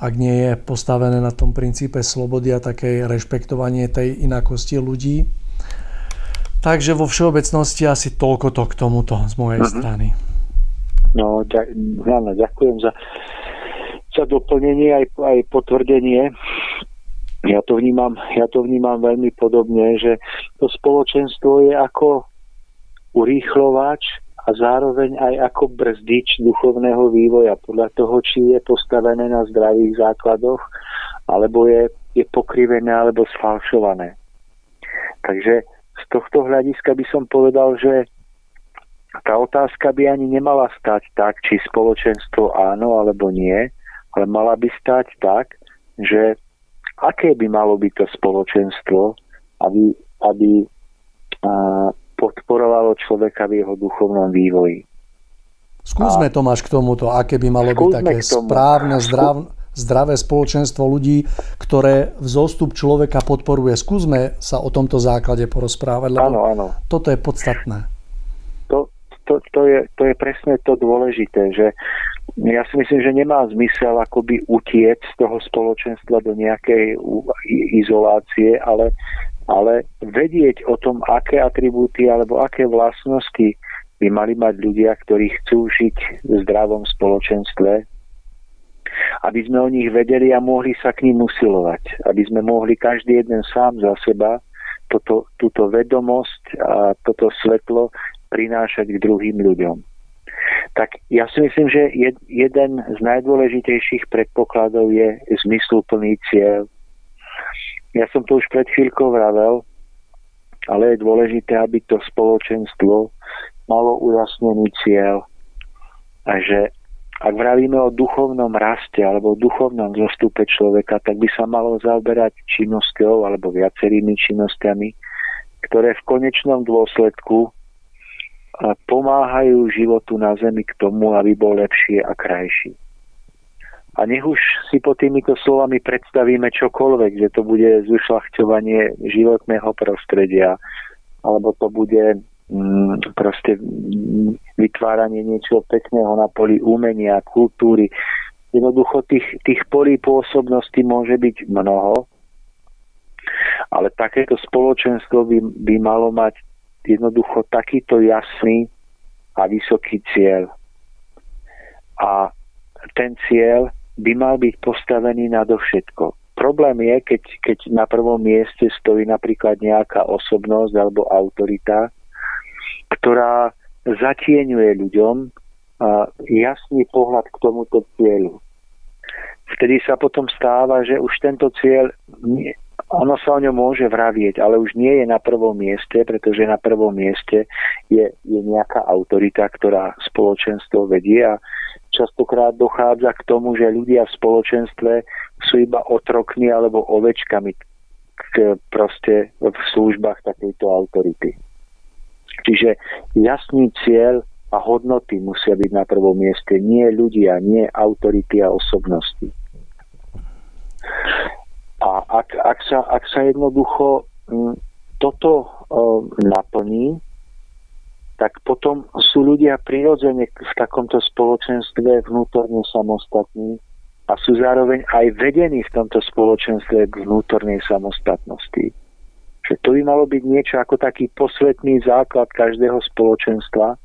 ak nie je postavené na tom princípe slobody a také rešpektovanie tej inakosti ľudí. Takže vo všeobecnosti asi toľko to k tomuto z mojej mhm. strany. No, áno, ďakujem za, za doplnenie aj, aj potvrdenie. Ja to vnímam, ja to vnímam veľmi podobne, že to spoločenstvo je ako urýchlovač a zároveň aj ako brzdič duchovného vývoja podľa toho, či je postavené na zdravých základoch, alebo je, je pokrivené, alebo sfalšované. Takže z tohto hľadiska by som povedal, že tá otázka by ani nemala stať tak, či spoločenstvo áno alebo nie, ale mala by stať tak, že aké by malo byť to spoločenstvo, aby, aby a, podporovalo človeka v jeho duchovnom vývoji. Skúsme, a, Tomáš, k tomuto, aké by malo byť také správne, zdrav, zdravé spoločenstvo ľudí, ktoré vzostup človeka podporuje. Skúsme sa o tomto základe porozprávať, lebo áno, áno. Toto je podstatné. To, to, to, je, to je presne to dôležité, že ja si myslím, že nemá zmysel akoby utiec z toho spoločenstva do nejakej izolácie, ale, ale vedieť o tom, aké atribúty alebo aké vlastnosti by mali mať ľudia, ktorí chcú žiť v zdravom spoločenstve, aby sme o nich vedeli a mohli sa k nim usilovať, aby sme mohli každý jeden sám za seba toto, túto vedomosť a toto svetlo prinášať k druhým ľuďom. Tak ja si myslím, že jed, jeden z najdôležitejších predpokladov je zmysluplný cieľ. Ja som to už pred chvíľkou vravel, ale je dôležité, aby to spoločenstvo malo ujasnený cieľ. A že ak vravíme o duchovnom raste alebo o duchovnom zostupe človeka, tak by sa malo zaoberať činnosťou alebo viacerými činnosťami, ktoré v konečnom dôsledku a pomáhajú životu na zemi k tomu, aby bol lepšie a krajší. A nech už si pod týmito slovami predstavíme čokoľvek, že to bude zušľachťovanie životného prostredia, alebo to bude mm, proste mm, vytváranie niečoho pekného na poli umenia, kultúry. Jednoducho tých, tých polí pôsobnosti môže byť mnoho, ale takéto spoločenstvo by, by malo mať jednoducho takýto jasný a vysoký cieľ. A ten cieľ by mal byť postavený nadovšetko. Problém je, keď, keď na prvom mieste stojí napríklad nejaká osobnosť alebo autorita, ktorá zatieňuje ľuďom jasný pohľad k tomuto cieľu. Vtedy sa potom stáva, že už tento cieľ nie, ono sa o ňom môže vravieť, ale už nie je na prvom mieste, pretože na prvom mieste je, je nejaká autorita, ktorá spoločenstvo vedie a častokrát dochádza k tomu, že ľudia v spoločenstve sú iba otrokmi alebo ovečkami k, proste v službách takejto autority. Čiže jasný cieľ a hodnoty musia byť na prvom mieste, nie ľudia, nie autority a osobnosti. A ak, ak, sa, ak sa jednoducho toto e, naplní, tak potom sú ľudia prirodzene v takomto spoločenstve vnútorne samostatní a sú zároveň aj vedení v tomto spoločenstve k vnútornej samostatnosti. Že to by malo byť niečo ako taký posvetný základ každého spoločenstva,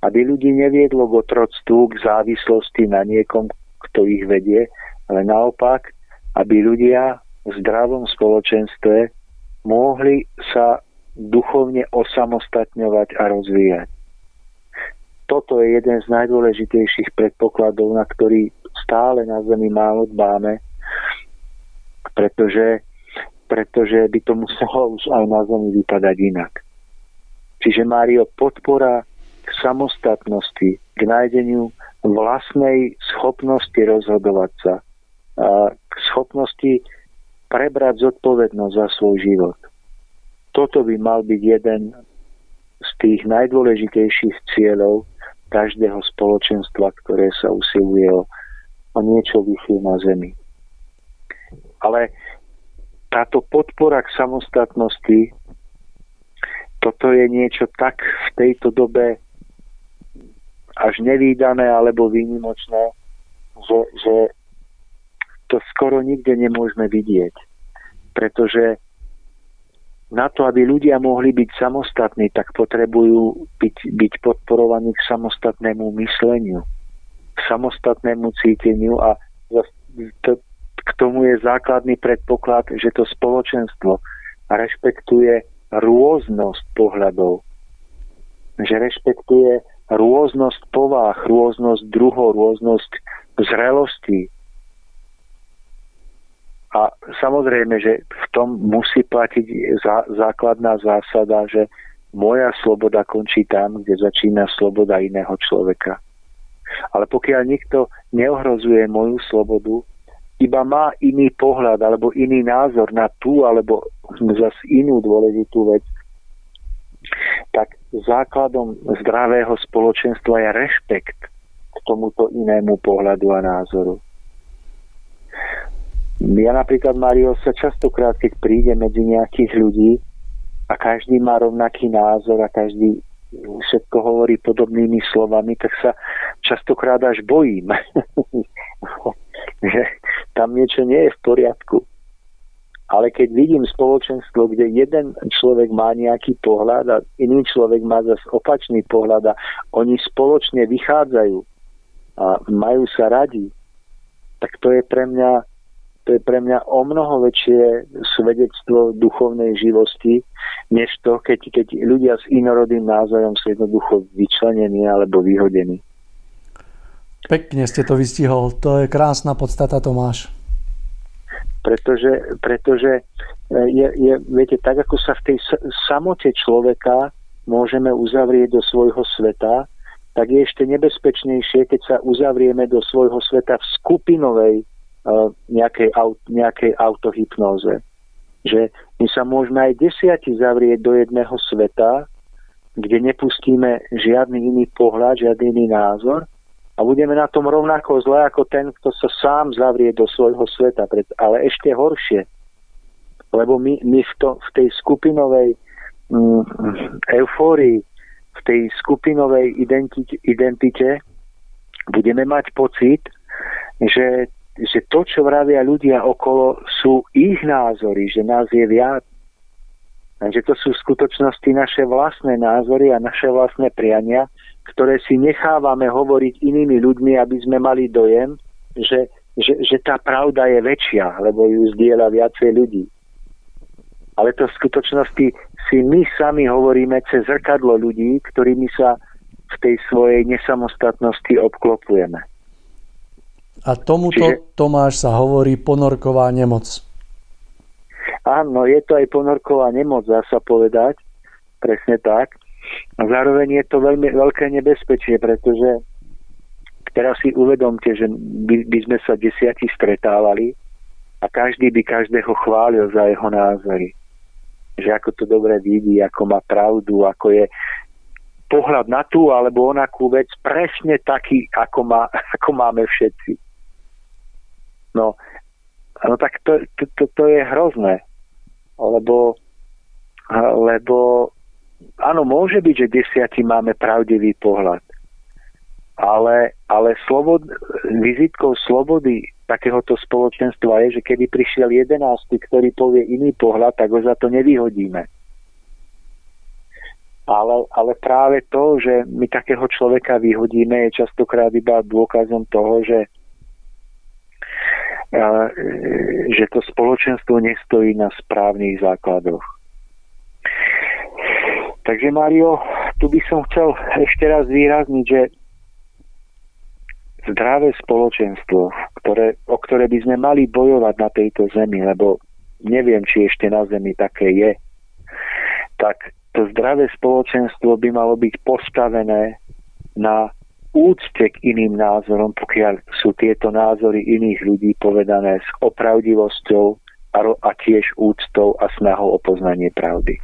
aby ľudí neviedlo k otroctvu, k závislosti na niekom, kto ich vedie, ale naopak, aby ľudia v zdravom spoločenstve mohli sa duchovne osamostatňovať a rozvíjať. Toto je jeden z najdôležitejších predpokladov, na ktorý stále na zemi málo dbáme, pretože, pretože by to muselo už aj na zemi vypadať inak. Čiže Mário, podpora k samostatnosti, k nájdeniu vlastnej schopnosti rozhodovať sa, k schopnosti prebrať zodpovednosť za svoj život. Toto by mal byť jeden z tých najdôležitejších cieľov každého spoločenstva, ktoré sa usiluje o, o niečo vyššie na zemi. Ale táto podpora k samostatnosti, toto je niečo tak v tejto dobe až nevídané alebo výnimočné, že, že to skoro nikde nemôžeme vidieť. Pretože na to, aby ľudia mohli byť samostatní, tak potrebujú byť, byť podporovaní k samostatnému mysleniu, k samostatnému cíteniu a to, k tomu je základný predpoklad, že to spoločenstvo rešpektuje rôznosť pohľadov, že rešpektuje rôznosť povah, rôznosť druhov, rôznosť zrelostí. A samozrejme, že v tom musí platiť zá, základná zásada, že moja sloboda končí tam, kde začína sloboda iného človeka. Ale pokiaľ nikto neohrozuje moju slobodu, iba má iný pohľad alebo iný názor na tú alebo zase inú dôležitú vec, tak základom zdravého spoločenstva je rešpekt k tomuto inému pohľadu a názoru. Ja napríklad, Mário, sa častokrát, keď príde medzi nejakých ľudí a každý má rovnaký názor a každý všetko hovorí podobnými slovami, tak sa častokrát až bojím, že tam niečo nie je v poriadku. Ale keď vidím spoločenstvo, kde jeden človek má nejaký pohľad a iný človek má zase opačný pohľad a oni spoločne vychádzajú a majú sa radi, tak to je pre mňa, to je pre mňa o mnoho väčšie svedectvo duchovnej živosti, než to, keď, keď ľudia s inorodným názorom sú jednoducho vyčlenení alebo vyhodení. Pekne ste to vystihol. To je krásna podstata, Tomáš. Pretože, pretože je, je, viete, tak ako sa v tej samote človeka môžeme uzavrieť do svojho sveta, tak je ešte nebezpečnejšie, keď sa uzavrieme do svojho sveta v skupinovej uh, nejakej, aut, nejakej autohypnóze. Že my sa môžeme aj desiati zavrieť do jedného sveta, kde nepustíme žiadny iný pohľad, žiadny iný názor, a budeme na tom rovnako zle ako ten, kto sa sám zavrie do svojho sveta. Ale ešte horšie. Lebo my, my v, to, v tej skupinovej mm, eufórii, v tej skupinovej identite, identite budeme mať pocit, že, že to, čo vravia ľudia okolo, sú ich názory, že nás je viac. Že to sú v skutočnosti naše vlastné názory a naše vlastné priania, ktoré si nechávame hovoriť inými ľuďmi, aby sme mali dojem, že, že, že tá pravda je väčšia, lebo ju zdieľa viacej ľudí. Ale to v skutočnosti si my sami hovoríme cez zrkadlo ľudí, ktorými sa v tej svojej nesamostatnosti obklopujeme. A tomuto, Čiže... Tomáš, sa hovorí ponorková nemoc. Áno, je to aj ponorková nemoc, dá sa povedať. Presne tak. A zároveň je to veľmi veľké nebezpečie, pretože teraz si uvedomte, že by, by sme sa desiati stretávali a každý by každého chválil za jeho názory. Že ako to dobre vidí, ako má pravdu, ako je pohľad na tú alebo onakú vec presne taký, ako, má, ako máme všetci. No, no tak to, to, to, to je hrozné, lebo lebo áno, môže byť, že desiati máme pravdivý pohľad, ale, ale slobod, vizitkou slobody takéhoto spoločenstva je, že keby prišiel jedenásty, ktorý povie iný pohľad, tak ho za to nevyhodíme. Ale, ale práve to, že my takého človeka vyhodíme, je častokrát iba dôkazom toho, že, že to spoločenstvo nestojí na správnych základoch. Takže, Mário, tu by som chcel ešte raz výrazniť, že zdravé spoločenstvo, ktoré, o ktoré by sme mali bojovať na tejto zemi, lebo neviem, či ešte na Zemi také je, tak to zdravé spoločenstvo by malo byť postavené na úcte k iným názorom, pokiaľ sú tieto názory iných ľudí povedané s opravdivosťou a tiež úctou a snahou o poznanie pravdy.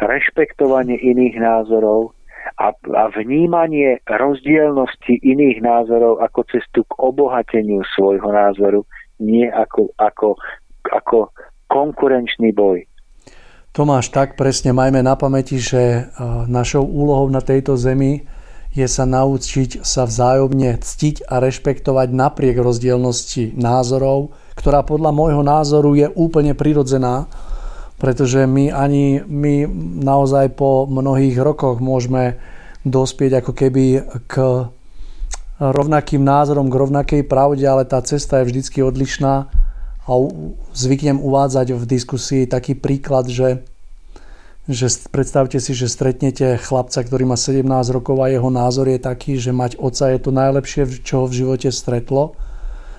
Rešpektovanie iných názorov a, a vnímanie rozdielnosti iných názorov ako cestu k obohateniu svojho názoru, nie ako, ako, ako konkurenčný boj. Tomáš, tak presne majme na pamäti, že našou úlohou na tejto zemi je sa naučiť sa vzájomne ctiť a rešpektovať napriek rozdielnosti názorov, ktorá podľa môjho názoru je úplne prirodzená, pretože my ani my naozaj po mnohých rokoch môžeme dospieť ako keby k rovnakým názorom, k rovnakej pravde, ale tá cesta je vždycky odlišná a zvyknem uvádzať v diskusii taký príklad, že že predstavte si, že stretnete chlapca, ktorý má sedemnásť rokov a jeho názor je taký, že mať otca je to najlepšie, čo ho v živote stretlo,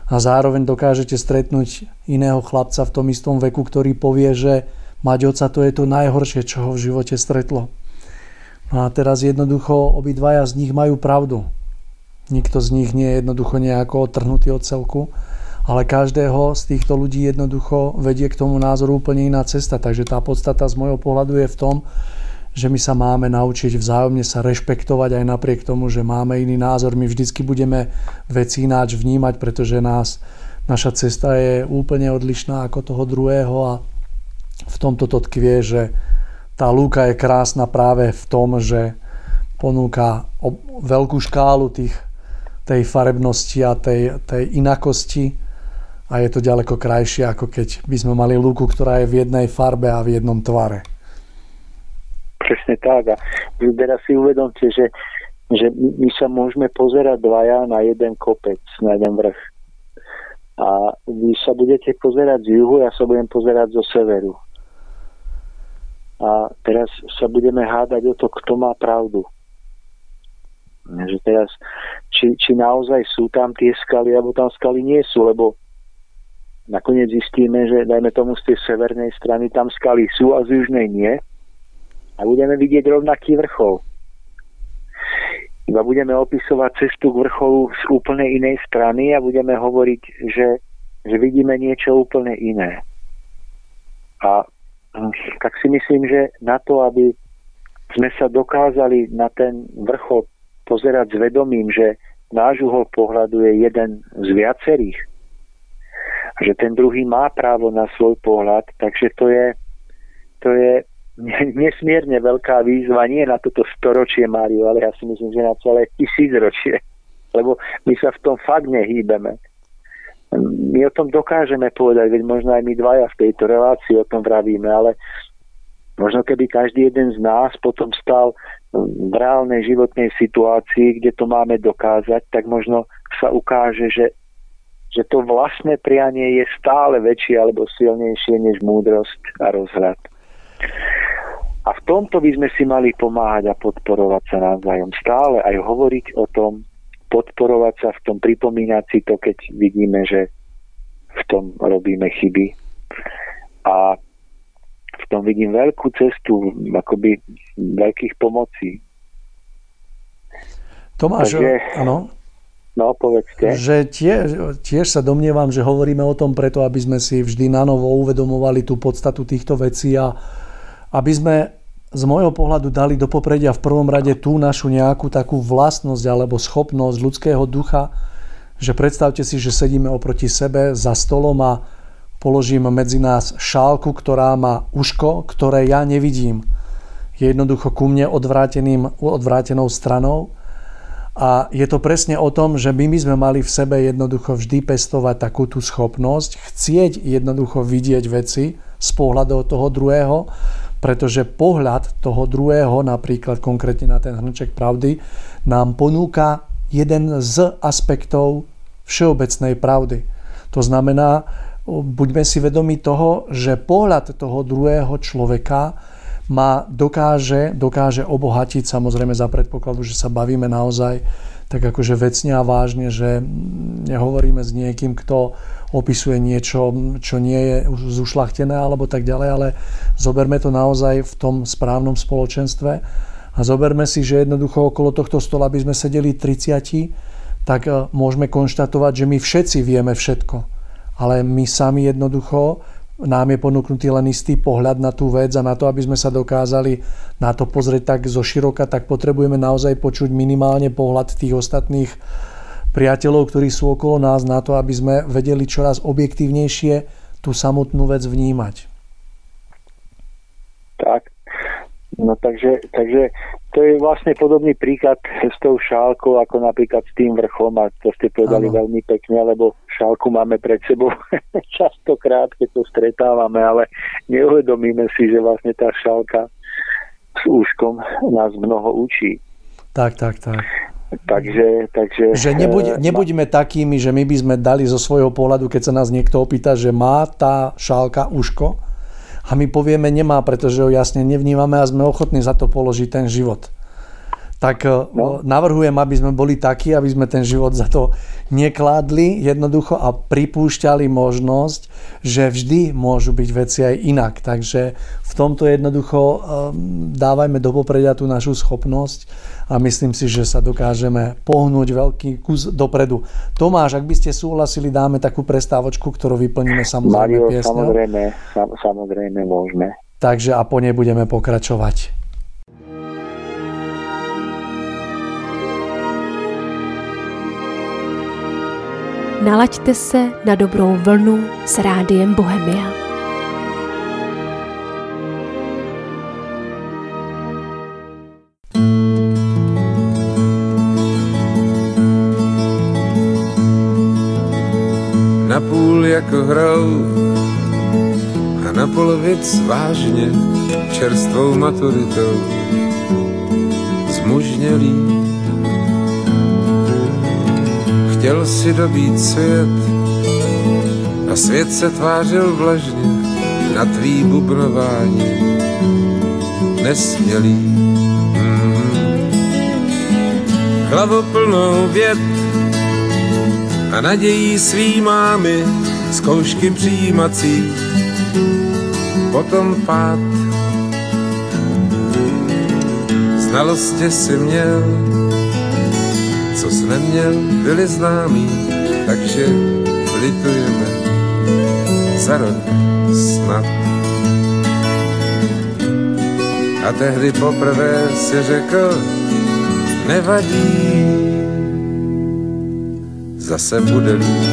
a zároveň dokážete stretnúť iného chlapca v tom istom veku, ktorý povie, že mať otca to je to najhoršie, čo ho v živote stretlo. No a teraz jednoducho obidvaja z nich majú pravdu. Nikto z nich nie je jednoducho nejako odtrhnutý od celku, ale každého z týchto ľudí jednoducho vedie k tomu názoru úplne iná cesta. Takže tá podstata z môjho pohľadu je v tom, že my sa máme naučiť vzájomne sa rešpektovať aj napriek tomu, že máme iný názor. My vždycky budeme veci ináč vnímať, pretože nás, naša cesta je úplne odlišná ako toho druhého, a v tomto to tkvie, že tá lúka je krásna práve v tom, že ponúka veľkú škálu tých, tej farebnosti a tej, tej inakosti. A je to ďaleko krajšie, ako keď by sme mali lúku, ktorá je v jednej farbe a v jednom tvare. Presne tak. A teraz si uvedomte, že, že my sa môžeme pozerať dvaja na jeden kopec, na jeden vrch. A vy sa budete pozerať z juhu, ja sa budem pozerať zo severu. A teraz sa budeme hádať o to, kto má pravdu. Že teraz, či, či naozaj sú tam tie skaly, alebo tam skaly nie sú, lebo nakoniec zistíme, že dajme tomu z tej severnej strany tam skaly sú a z južnej nie, a budeme vidieť rovnaký vrchol, iba budeme opisovať cestu k vrcholu z úplne inej strany a budeme hovoriť, že, že vidíme niečo úplne iné. A tak si myslím, že na to, aby sme sa dokázali na ten vrchol pozerať s vedomím, že náš uhol pohľadu je jeden z viacerých, že ten druhý má právo na svoj pohľad, takže to je, to je nesmierne veľká výzva, nie na toto storočie, Mário, ale ja si myslím, že na celé tisícročie, lebo my sa v tom fakt nehýbeme. My o tom dokážeme povedať, veď možno aj my dvaja v tejto relácii o tom vravíme, ale možno keby každý jeden z nás potom stal v reálnej životnej situácii, kde to máme dokázať, tak možno sa ukáže, že že to vlastné prianie je stále väčšie alebo silnejšie než múdrosť a rozhľad. A v tomto by sme si mali pomáhať a podporovať sa navzájom. Stále aj hovoriť o tom, podporovať sa v tom, pripomínať si to, keď vidíme, že v tom robíme chyby. A v tom vidím veľkú cestu, akoby veľkých pomocí. Tomáš, áno? No, povedzte. Že tie, tiež sa domnievam, že hovoríme o tom preto, aby sme si vždy na novo uvedomovali tú podstatu týchto vecí a aby sme z môjho pohľadu dali do popredia v prvom rade tú našu nejakú takú vlastnosť alebo schopnosť ľudského ducha, že predstavte si, že sedíme oproti sebe za stolom a položím medzi nás šálku, ktorá má uško, ktoré ja nevidím. Je jednoducho ku mne odvráteným, odvrátenou stranou. A je to presne o tom, že my, my sme mali v sebe jednoducho vždy pestovať takú tú schopnosť, chcieť jednoducho vidieť veci z pohľadu toho druhého, pretože pohľad toho druhého, napríklad konkrétne na ten hrnček pravdy, nám ponúka jeden z aspektov všeobecnej pravdy. To znamená, buďme si vedomi toho, že pohľad toho druhého človeka ma dokáže, dokáže obohatiť, samozrejme za predpokladu, že sa bavíme naozaj tak akože vecne a vážne, že nehovoríme s niekým, kto opisuje niečo, čo nie je už zušľachtené alebo tak ďalej, ale zoberme to naozaj v tom správnom spoločenstve a zoberme si, že jednoducho okolo tohto stola by sme sedeli tridsať, tak môžeme konštatovať, že my všetci vieme všetko, ale my sami jednoducho nám je ponúknutý len istý pohľad na tú vec a na to, aby sme sa dokázali na to pozrieť tak zo široka, tak potrebujeme naozaj počuť minimálne pohľad tých ostatných priateľov, ktorí sú okolo nás, na to, aby sme vedeli čoraz objektívnejšie tú samotnú vec vnímať. Tak. No takže, takže to je vlastne podobný príklad s tou šálkou ako napríklad s tým vrchom, a to ste povedali ano. Veľmi pekne, lebo šálku máme pred sebou častokrát, keď to stretávame, ale neuvedomíme si, že vlastne tá šálka s úškom nás mnoho učí. Tak, tak, tak. Takže, takže, že nebuď, nebuďme takými, že my by sme dali zo svojho pohľadu, keď sa nás niekto opýta, že má tá šálka uško, a my povieme nemá, pretože ho jasne nevnímame a sme ochotní za to položiť ten život. Tak no. Navrhujem, aby sme boli takí, aby sme ten život za to nekládli jednoducho a pripúšťali možnosť, že vždy môžu byť veci aj inak. Takže v tomto jednoducho dávajme do popredia tú našu schopnosť a myslím si, že sa dokážeme pohnúť veľký kus dopredu. Tomáš, ak by ste súhlasili, dáme takú prestávočku, ktorú vyplníme samozrejme Mário, piesňou. Samozrejme, samozrejme môžeme. Takže a po nej budeme pokračovať. Nalaďte se na dobrou vlnu s Rádiem Bohemia. Napůl jako hrou a na polovic vážně čerstvou maturitou zmužnělý. Chtěl si dobít svět a svět se tvářil vlažně na tvý bubnování nesmělý. Mm. Hlavu plnou věd a nadějí svý mámy zkoušky přijímací, potom pád. Znalostě si měl, co jsi neměl, byli známí, takže litujeme za rok snad. A tehdy poprvé si řekl, nevadí, zase bude líp.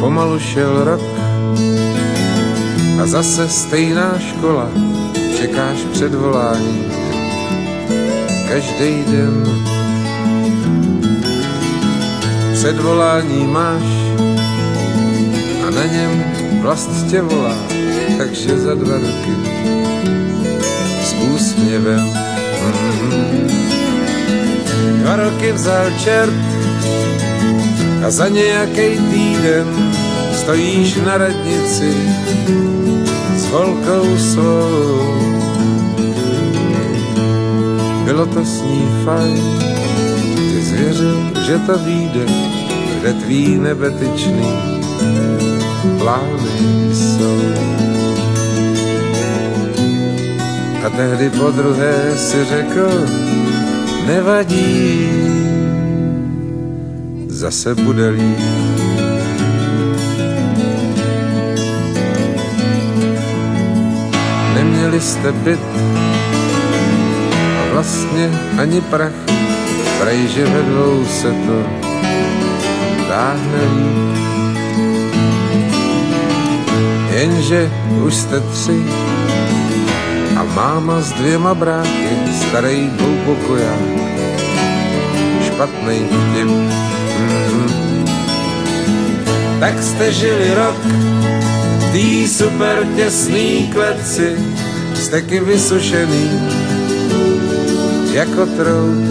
Pomalu šel rok a zase stejná škola, čekáš předvolání každej den. Předvolání máš a na něm vlast tě volá, takže za dva roky s úsměvem. Dva roky vzal čert a za nějakej týden stojíš na radnici s holkou svou. Bylo to s ní fajn, ty zvěřil, že to vyjde, kde tvý nebetyčný plány jsou. A tehdy podruhé si řekl, nevadí, zase bude líp. Neměli jste byt, vlastně ani prach, prej, že ve dvou se to dáhne líp. Jenže už jste tři a máma s dvěma bráky, starej dvoupokoja, špatnej vtip. Mm-hmm. Tak jste žili rok v tý super těsný kleci, steky vysušený jako trout.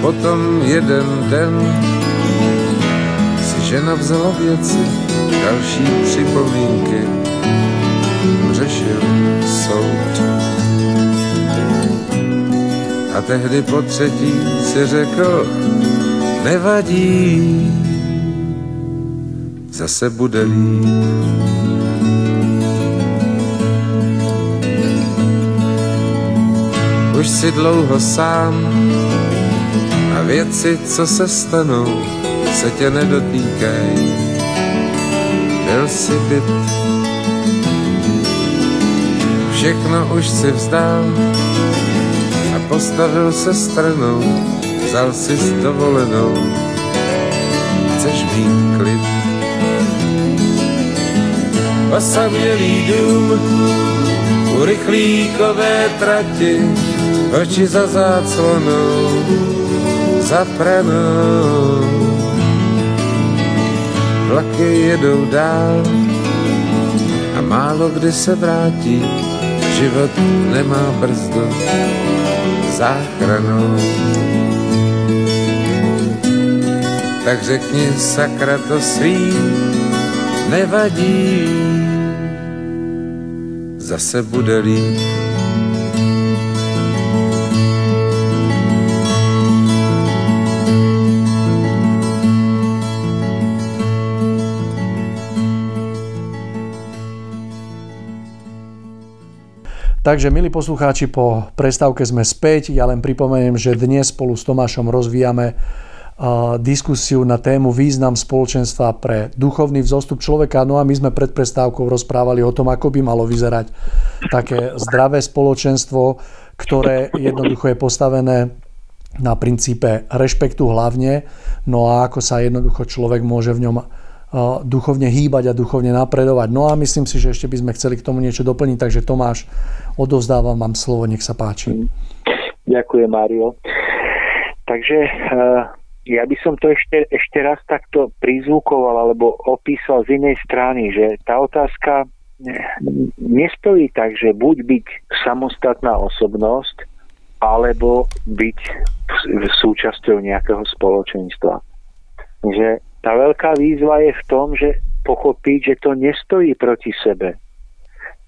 Potom jeden den si Žena vzala věci, další připomínky, řešil soud. A tehdy po třetí si řekl, nevadí, zase bude líp. Už si dlouho sám a věci, co se stanou, se tě nedotýkají. Byl si byt, všechno už si vzdal a postavil se stranou, vzal si s dovolenou, chceš mít klid. Osamělý dům u rychlíkové trati, oči za záclonou, za pranou. Vlaky jedou dál a málo kdy se vrátí, život nemá brzdu záchranou. Tak řekni, sakra, to svý nevadí, zase bude líp. Takže, milí poslucháči, po prestávke sme späť. Ja len pripomeniem, že dnes spolu s Tomášom rozvíjame uh, diskusiu na tému význam spoločenstva pre duchovný vzostup človeka. No a my sme pred prestávkou rozprávali o tom, ako by malo vyzerať také zdravé spoločenstvo, ktoré jednoducho je postavené na princípe rešpektu hlavne, no a ako sa jednoducho človek môže v ňom duchovne hýbať a duchovne napredovať. No a myslím si, že ešte by sme chceli k tomu niečo doplniť, takže Tomáš, odovzdávam vám slovo, nech sa páči. Ďakujem, Mário. Takže ja by som to ešte, ešte raz takto prizvukoval alebo opísal z inej strany, že tá otázka nestojí tak, že buď byť samostatná osobnosť, alebo byť súčasťou nejakého spoločenstva. Že tá veľká výzva je v tom, že pochopiť, že to nestojí proti sebe,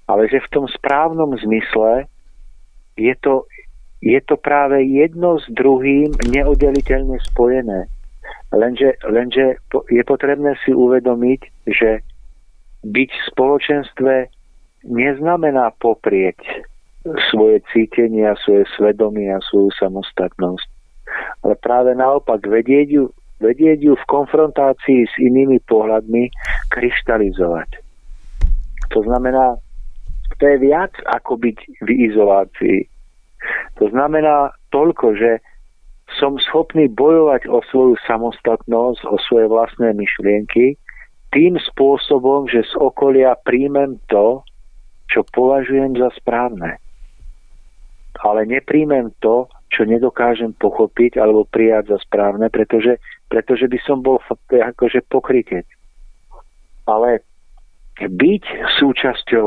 ale že v tom správnom zmysle je to, je to práve jedno s druhým neoddeliteľne spojené. Lenže, lenže je potrebné si uvedomiť, že byť v spoločenstve neznamená poprieť svoje cítenia, svoje svedomie a svoju samostatnosť. Ale práve naopak vedieť ju vedieť ju v konfrontácii s inými pohľadmi kryštalizovať. To znamená, to je viac ako byť v izolácii. To znamená toľko, že som schopný bojovať o svoju samostatnosť, o svoje vlastné myšlienky tým spôsobom, že z okolia príjmem to, čo považujem za správne. Ale nepríjmem to, čo nedokážem pochopiť alebo prijať za správne, pretože, pretože by som bol akože pokrytec. Ale byť súčasťou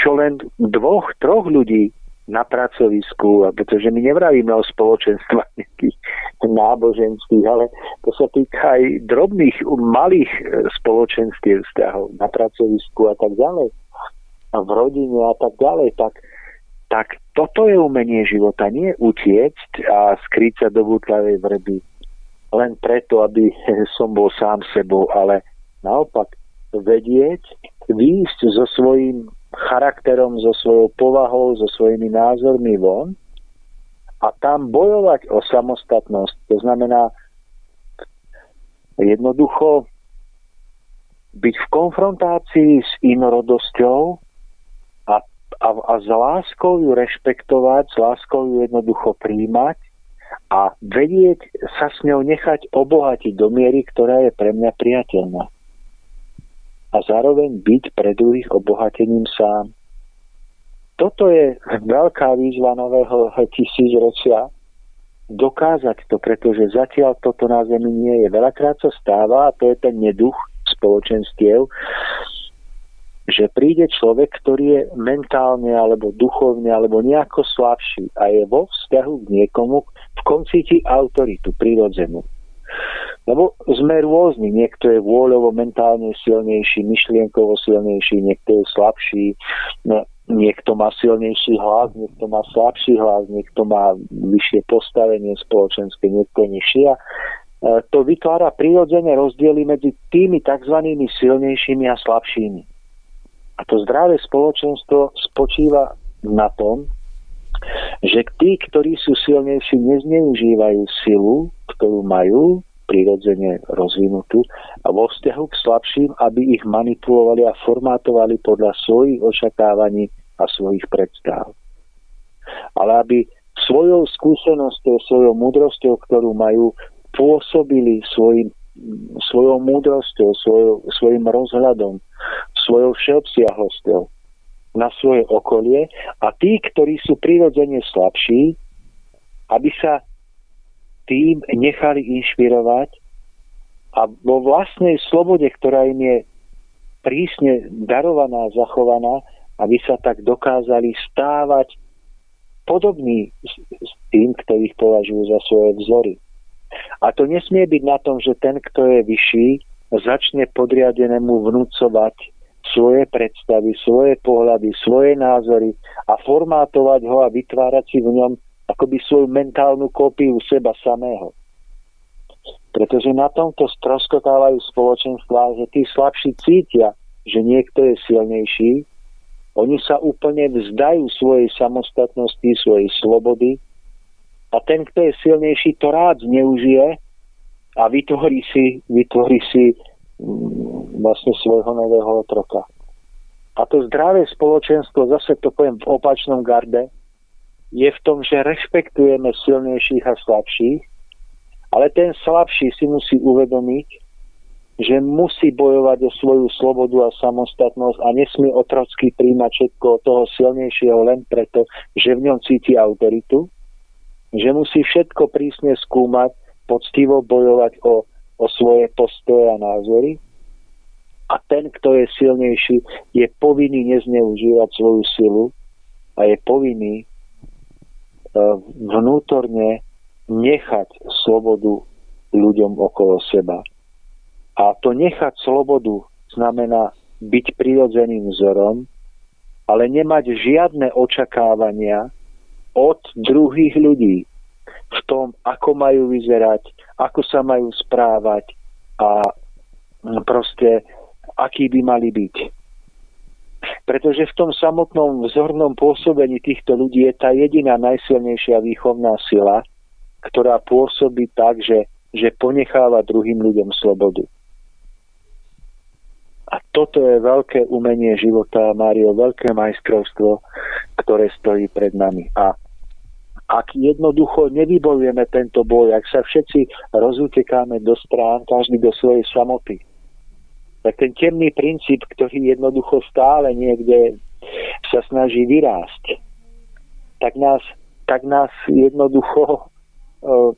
čo len dvoch, troch ľudí na pracovisku, a pretože my nevravíme o spoločenstvách nejakých náboženských, ale to sa týka aj drobných, malých spoločenstiev, vzťahov na pracovisku a tak ďalej, a v rodine a tak ďalej, tak Tak toto je umenie života, nie utiecť a skryť sa do bútlavej vrby len preto, aby som bol sám sebou, ale naopak vedieť, výjsť so svojím charakterom, so svojou povahou, so svojimi názormi von a tam bojovať o samostatnosť. To znamená jednoducho byť v konfrontácii s inorodosťou A, a s láskou ju rešpektovať, s láskou ju jednoducho príjmať a vedieť sa s ňou nechať obohatiť do miery, ktorá je pre mňa priateľná. A zároveň byť pre druhých obohatením sám. Toto je veľká výzva nového tisícročia, dokázať to, pretože zatiaľ toto na zemi nie je. Veľakrát sa stáva, a to je ten neduch spoločenstiev, že príde človek, ktorý je mentálne alebo duchovne alebo nejako slabší a je vo vzťahu k niekomu, v kom cíti autoritu prirodzenú. Lebo sme rôzni, niekto je vôľovo mentálne silnejší, myšlienkovo silnejší, niekto je slabší, niekto má silnejší hlas, niekto má slabší hlas, niekto má vyššie postavenie spoločenské, niekto nižšie. To vytvára prirodzene rozdiely medzi tými tzv. Silnejšími a slabšími. A to zdravé spoločenstvo spočíva na tom, že tí, ktorí sú silnejší, nezneužívajú silu, ktorú majú, prirodzene rozvinutú, a vo vzťahu k slabším, aby ich manipulovali a formátovali podľa svojich očakávaní a svojich predstáv. Ale aby svojou skúsenosťou, svojou múdrosťou, ktorú majú, pôsobili svojim, svojou múdrosťou, svojou, svojim rozhľadom, svojou všeobsiahlosťou na svoje okolie, a tí, ktorí sú prirodzene slabší, aby sa tým nechali inšpirovať a vo vlastnej slobode, ktorá im je prísne darovaná, zachovaná, aby sa tak dokázali stávať podobní s tým, ktorých považujú za svoje vzory. A to nesmie byť na tom, že ten, kto je vyšší, začne podriadenému vnúcovať svoje predstavy, svoje pohľady, svoje názory a formátovať ho a vytvárať si v ňom akoby svoju mentálnu kópiu seba samého. Pretože na tomto stroskotávajú spoločenstvá, že tí slabší cítia, že niekto je silnejší, oni sa úplne vzdajú svojej samostatnosti, svojej slobody, a ten, kto je silnejší, to rád zneužije a vytvorí si, vytvorí si vlastne svojho nového otroka. A to zdravé spoločenstvo, zase to poviem v opačnom garde, je v tom, že rešpektujeme silnejších a slabších, ale ten slabší si musí uvedomiť, že musí bojovať o svoju slobodu a samostatnosť a nesmie otrocky príjmať všetko od toho silnejšieho len preto, že v ňom cíti autoritu, že musí všetko prísne skúmať, poctivo bojovať o, o svoje postoje a názory, a ten, kto je silnejší, je povinný nezneužívať svoju silu a je povinný vnútorne nechať slobodu ľuďom okolo seba. A to nechať slobodu znamená byť prirodzeným vzorom, ale nemať žiadne očakávania od druhých ľudí v tom, ako majú vyzerať, ako sa majú správať a proste akí by mali byť. Pretože v tom samotnom vzornom pôsobení týchto ľudí je tá jediná najsilnejšia výchovná sila, ktorá pôsobí tak, že, že ponecháva druhým ľuďom slobodu. A toto je veľké umenie života, Mário, veľké majstrovstvo, ktoré stojí pred nami. A ak jednoducho nevybojujeme tento boj, ak sa všetci rozutekáme do strán, každý do svojej samoty, tak ten temný princíp, ktorý jednoducho stále niekde sa snaží vyrásť, tak nás, tak nás jednoducho uh,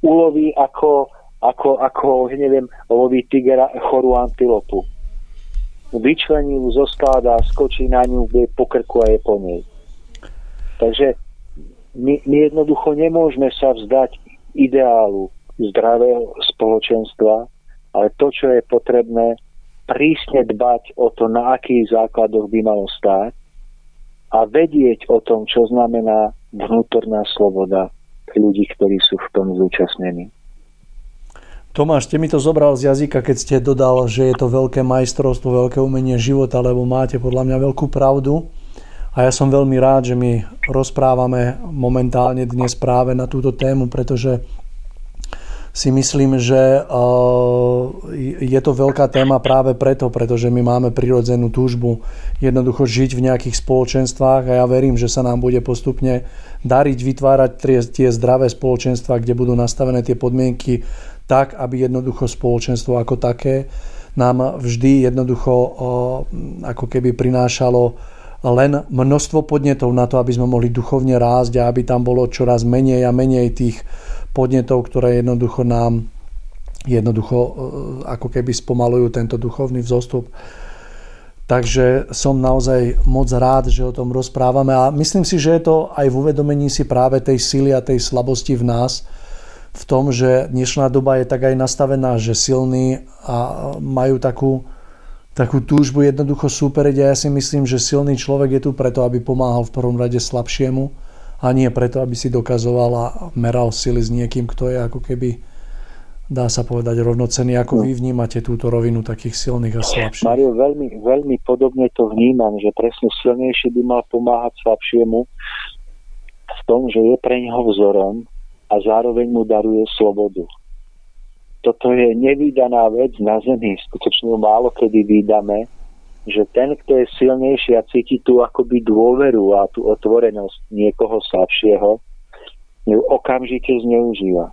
uloví ako, ako, ako neviem, loví tigera chorú antilopu. Vyčlení ju zo stáda, skočí na ňu, je po krku a je po nej. Takže my, my jednoducho nemôžeme sa vzdať ideálu zdravého spoločenstva, ale to, čo je potrebné, prísne dbať o to, na akých základoch by malo stáť, a vedieť o tom, čo znamená vnútorná sloboda ľudí, ktorí sú v tom zúčastnení. Tomáš, ste mi to zobral z jazyka, keď ste dodal, že je to veľké majstrovstvo, veľké umenie života, lebo máte podľa mňa veľkú pravdu. A ja som veľmi rád, že my rozprávame momentálne dnes práve na túto tému, pretože si myslím, že je to veľká téma práve preto, pretože my máme prirodzenú túžbu jednoducho žiť v nejakých spoločenstvách, a ja verím, že sa nám bude postupne dariť vytvárať tie zdravé spoločenstvá, kde budú nastavené tie podmienky tak, aby jednoducho spoločenstvo ako také nám vždy jednoducho ako keby prinášalo len množstvo podnetov na to, aby sme mohli duchovne rásť a aby tam bolo čoraz menej a menej tých podnetov, ktoré jednoducho nám jednoducho ako keby spomalujú tento duchovný vzostup. Takže som naozaj moc rád, že o tom rozprávame, a myslím si, že je to aj v uvedomení si práve tej sily a tej slabosti v nás, v tom, že dnešná doba je tak aj nastavená, že silní a majú takú, takú túžbu jednoducho súperiť a ja si myslím, že silný človek je tu preto, aby pomáhal v prvom rade slabšiemu a nie preto, aby si dokazoval a meral sily s niekým, kto je ako keby, dá sa povedať, rovnocenný. Ako vy vnímate túto rovinu takých silných a slabších? Mário, veľmi, veľmi podobne to vnímam, že presne silnejší by mal pomáhať slabšiemu v tom, že je pre neho vzorom a zároveň mu daruje slobodu. Toto je nevídaná vec na zemi, skutočne málo kedy vídame, že ten, kto je silnejší a cíti tú akoby dôveru a tú otvorenosť niekoho slabšieho, ju okamžite zneužíva.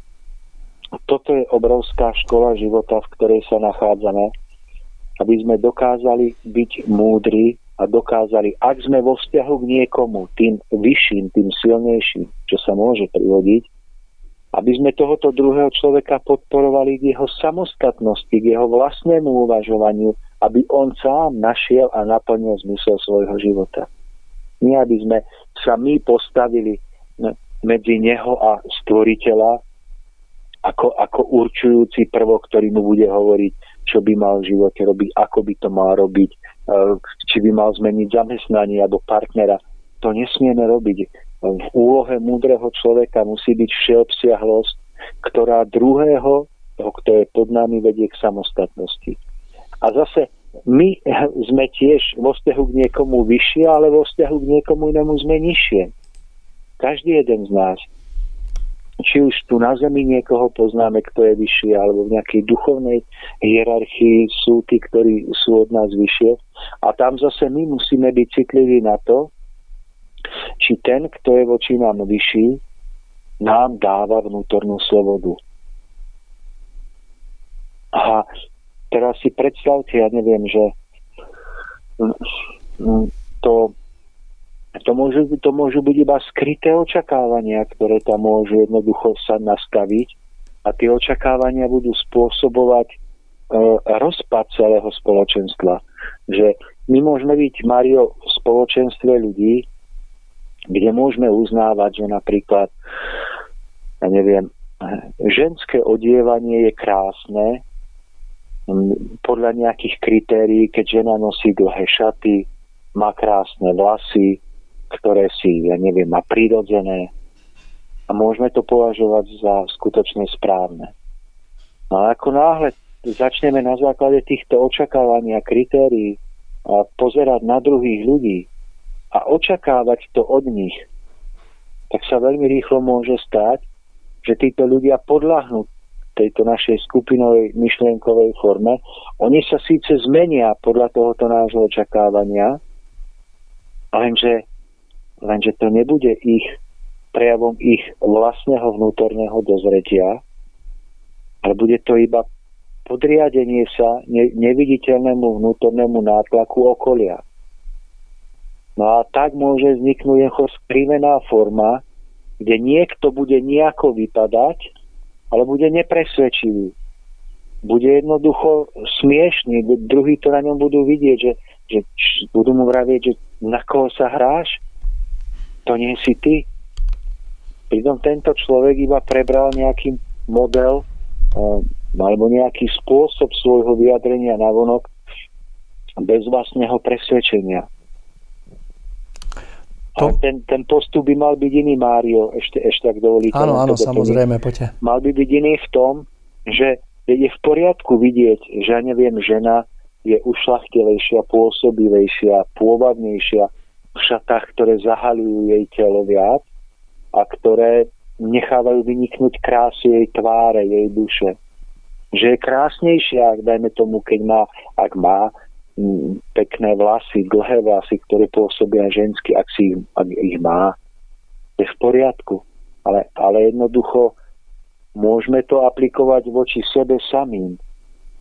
Toto je obrovská škola života, v ktorej sa nachádzame, aby sme dokázali byť múdri a dokázali, ak sme vo vzťahu k niekomu, tým vyšším, tým silnejším, čo sa môže prihodiť, aby sme tohoto druhého človeka podporovali k jeho samostatnosti, k jeho vlastnému uvažovaniu, aby on sám našiel a naplnil zmysel svojho života. Nie, aby sme sa my postavili medzi neho a stvoriteľa ako, ako určujúci prvok, ktorý mu bude hovoriť, čo by mal v živote robiť, ako by to mal robiť, či by mal zmeniť zamestnanie alebo partnera. To nesmieme robiť. V úlohe múdreho človeka musí byť všeobsiahlosť, ktorá druhého, toho, kto je pod nami, vedie k samostatnosti. A zase my sme tiež vo vzťahu k niekomu vyššie, ale vo vzťahu k niekomu inému sme nižšie. Každý jeden z nás. Či už tu na zemi niekoho poznáme, kto je vyšší, alebo v nejakej duchovnej hierarchii sú tí, ktorí sú od nás vyššie. A tam zase my musíme byť citliví na to, či ten, kto je voči nám vyšší, nám dáva vnútornú slobodu. A teraz si predstavte, ja neviem, že to... To môžu, to môžu byť iba skryté očakávania, ktoré tam môžu jednoducho sa nastaviť a tie očakávania budú spôsobovať e, rozpad celého spoločenstva. Že my môžeme byť, Mário, v spoločenstve ľudí, kde môžeme uznávať, že napríklad, ja neviem, ženské odievanie je krásne podľa nejakých kritérií, keď žena nosí dlhé šaty, má krásne vlasy, ktoré si, ja neviem, má prirodzené a môžeme to považovať za skutočne správne. No a ako náhle začneme na základe týchto očakávaní a kritérií a pozerať na druhých ľudí a očakávať to od nich, tak sa veľmi rýchlo môže stať, že títo ľudia podľahnú tejto našej skupinovej myšlienkovej forme. Oni sa síce zmenia podľa tohoto nášho očakávania, lenže lenže to nebude ich prejavom ich vlastného vnútorného dozretia, ale bude to iba podriadenie sa neviditeľnému vnútornému nátlaku okolia. No a tak môže vzniknúť jeho skrivená forma, kde niekto bude nejako vypadať, ale bude nepresvedčivý. Bude jednoducho smiešný, druhý to na ňom budú vidieť, že, že budú mu vravieť, že na koho sa hráš? To nie si ty. Pritom tento človek iba prebral nejaký model alebo nejaký spôsob svojho vyjadrenia navonok bez vlastného presvedčenia. To... Ten, ten postup by mal byť iný, Mário, ešte, ešte ak dovolíte. Áno, áno, samozrejme, poďte. Mal by byť iný v tom, že je v poriadku vidieť, že, neviem, žena je ušlachtilejšia, pôsobivejšia, pôvabnejšia, v šatách, ktoré zahaľujú jej telo viac a ktoré nechávajú vyniknúť krásu jej tváre, jej duše. Že je krásnejšia, ak dajme tomu, keď má, ak má m, pekné vlasy, dlhé vlasy, ktoré pôsobia žensky, ak, si, ak ich má, je v poriadku. Ale, ale jednoducho môžeme to aplikovať voči sebe samým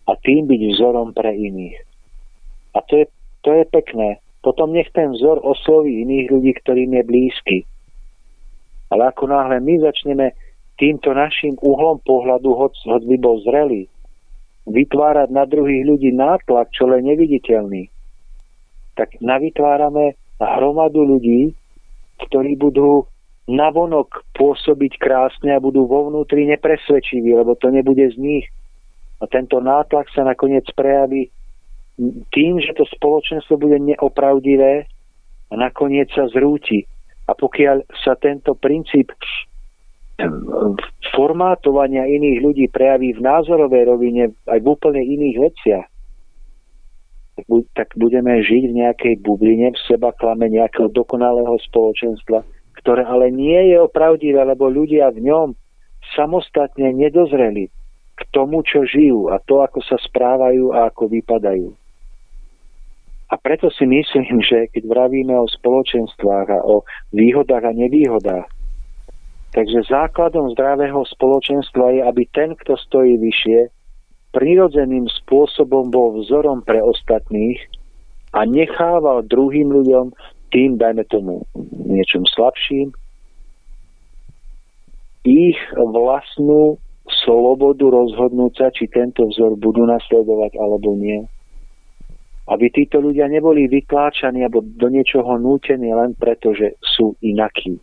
a tým byť vzorom pre iných. A to je, to je pekné. Potom nech ten vzor osloví iných ľudí, ktorým je blízky. Ale ako náhle my začneme týmto našim uhlom pohľadu, hoď, hoď by bol zrelý, vytvárať na druhých ľudí nátlak, čo len neviditeľný, tak navytvárame hromadu ľudí, ktorí budú navonok pôsobiť krásne a budú vo vnútri nepresvedčiví, lebo to nebude z nich. A tento nátlak sa nakoniec prejaví tým, že to spoločenstvo bude neopravdivé a nakoniec sa zrúti. A pokiaľ sa tento princíp formátovania iných ľudí prejaví v názorovej rovine aj v úplne iných veciach, tak budeme žiť v nejakej bubline, v seba klame nejakého dokonalého spoločenstva, ktoré ale nie je opravdivé, lebo ľudia v ňom samostatne nedozreli k tomu, čo žijú a to, ako sa správajú a ako vypadajú. A preto si myslím, že keď vravíme o spoločenstvách a o výhodách a nevýhodách, takže základom zdravého spoločenstva je, aby ten, kto stojí vyššie, prirodzeným spôsobom bol vzorom pre ostatných a nechával druhým ľuďom, tým, dajme tomu niečom slabším, ich vlastnú slobodu rozhodnúť sa, či tento vzor budú nasledovať alebo nie. Aby títo ľudia neboli vytláčaní alebo do niečoho nútení len preto, že sú inakí.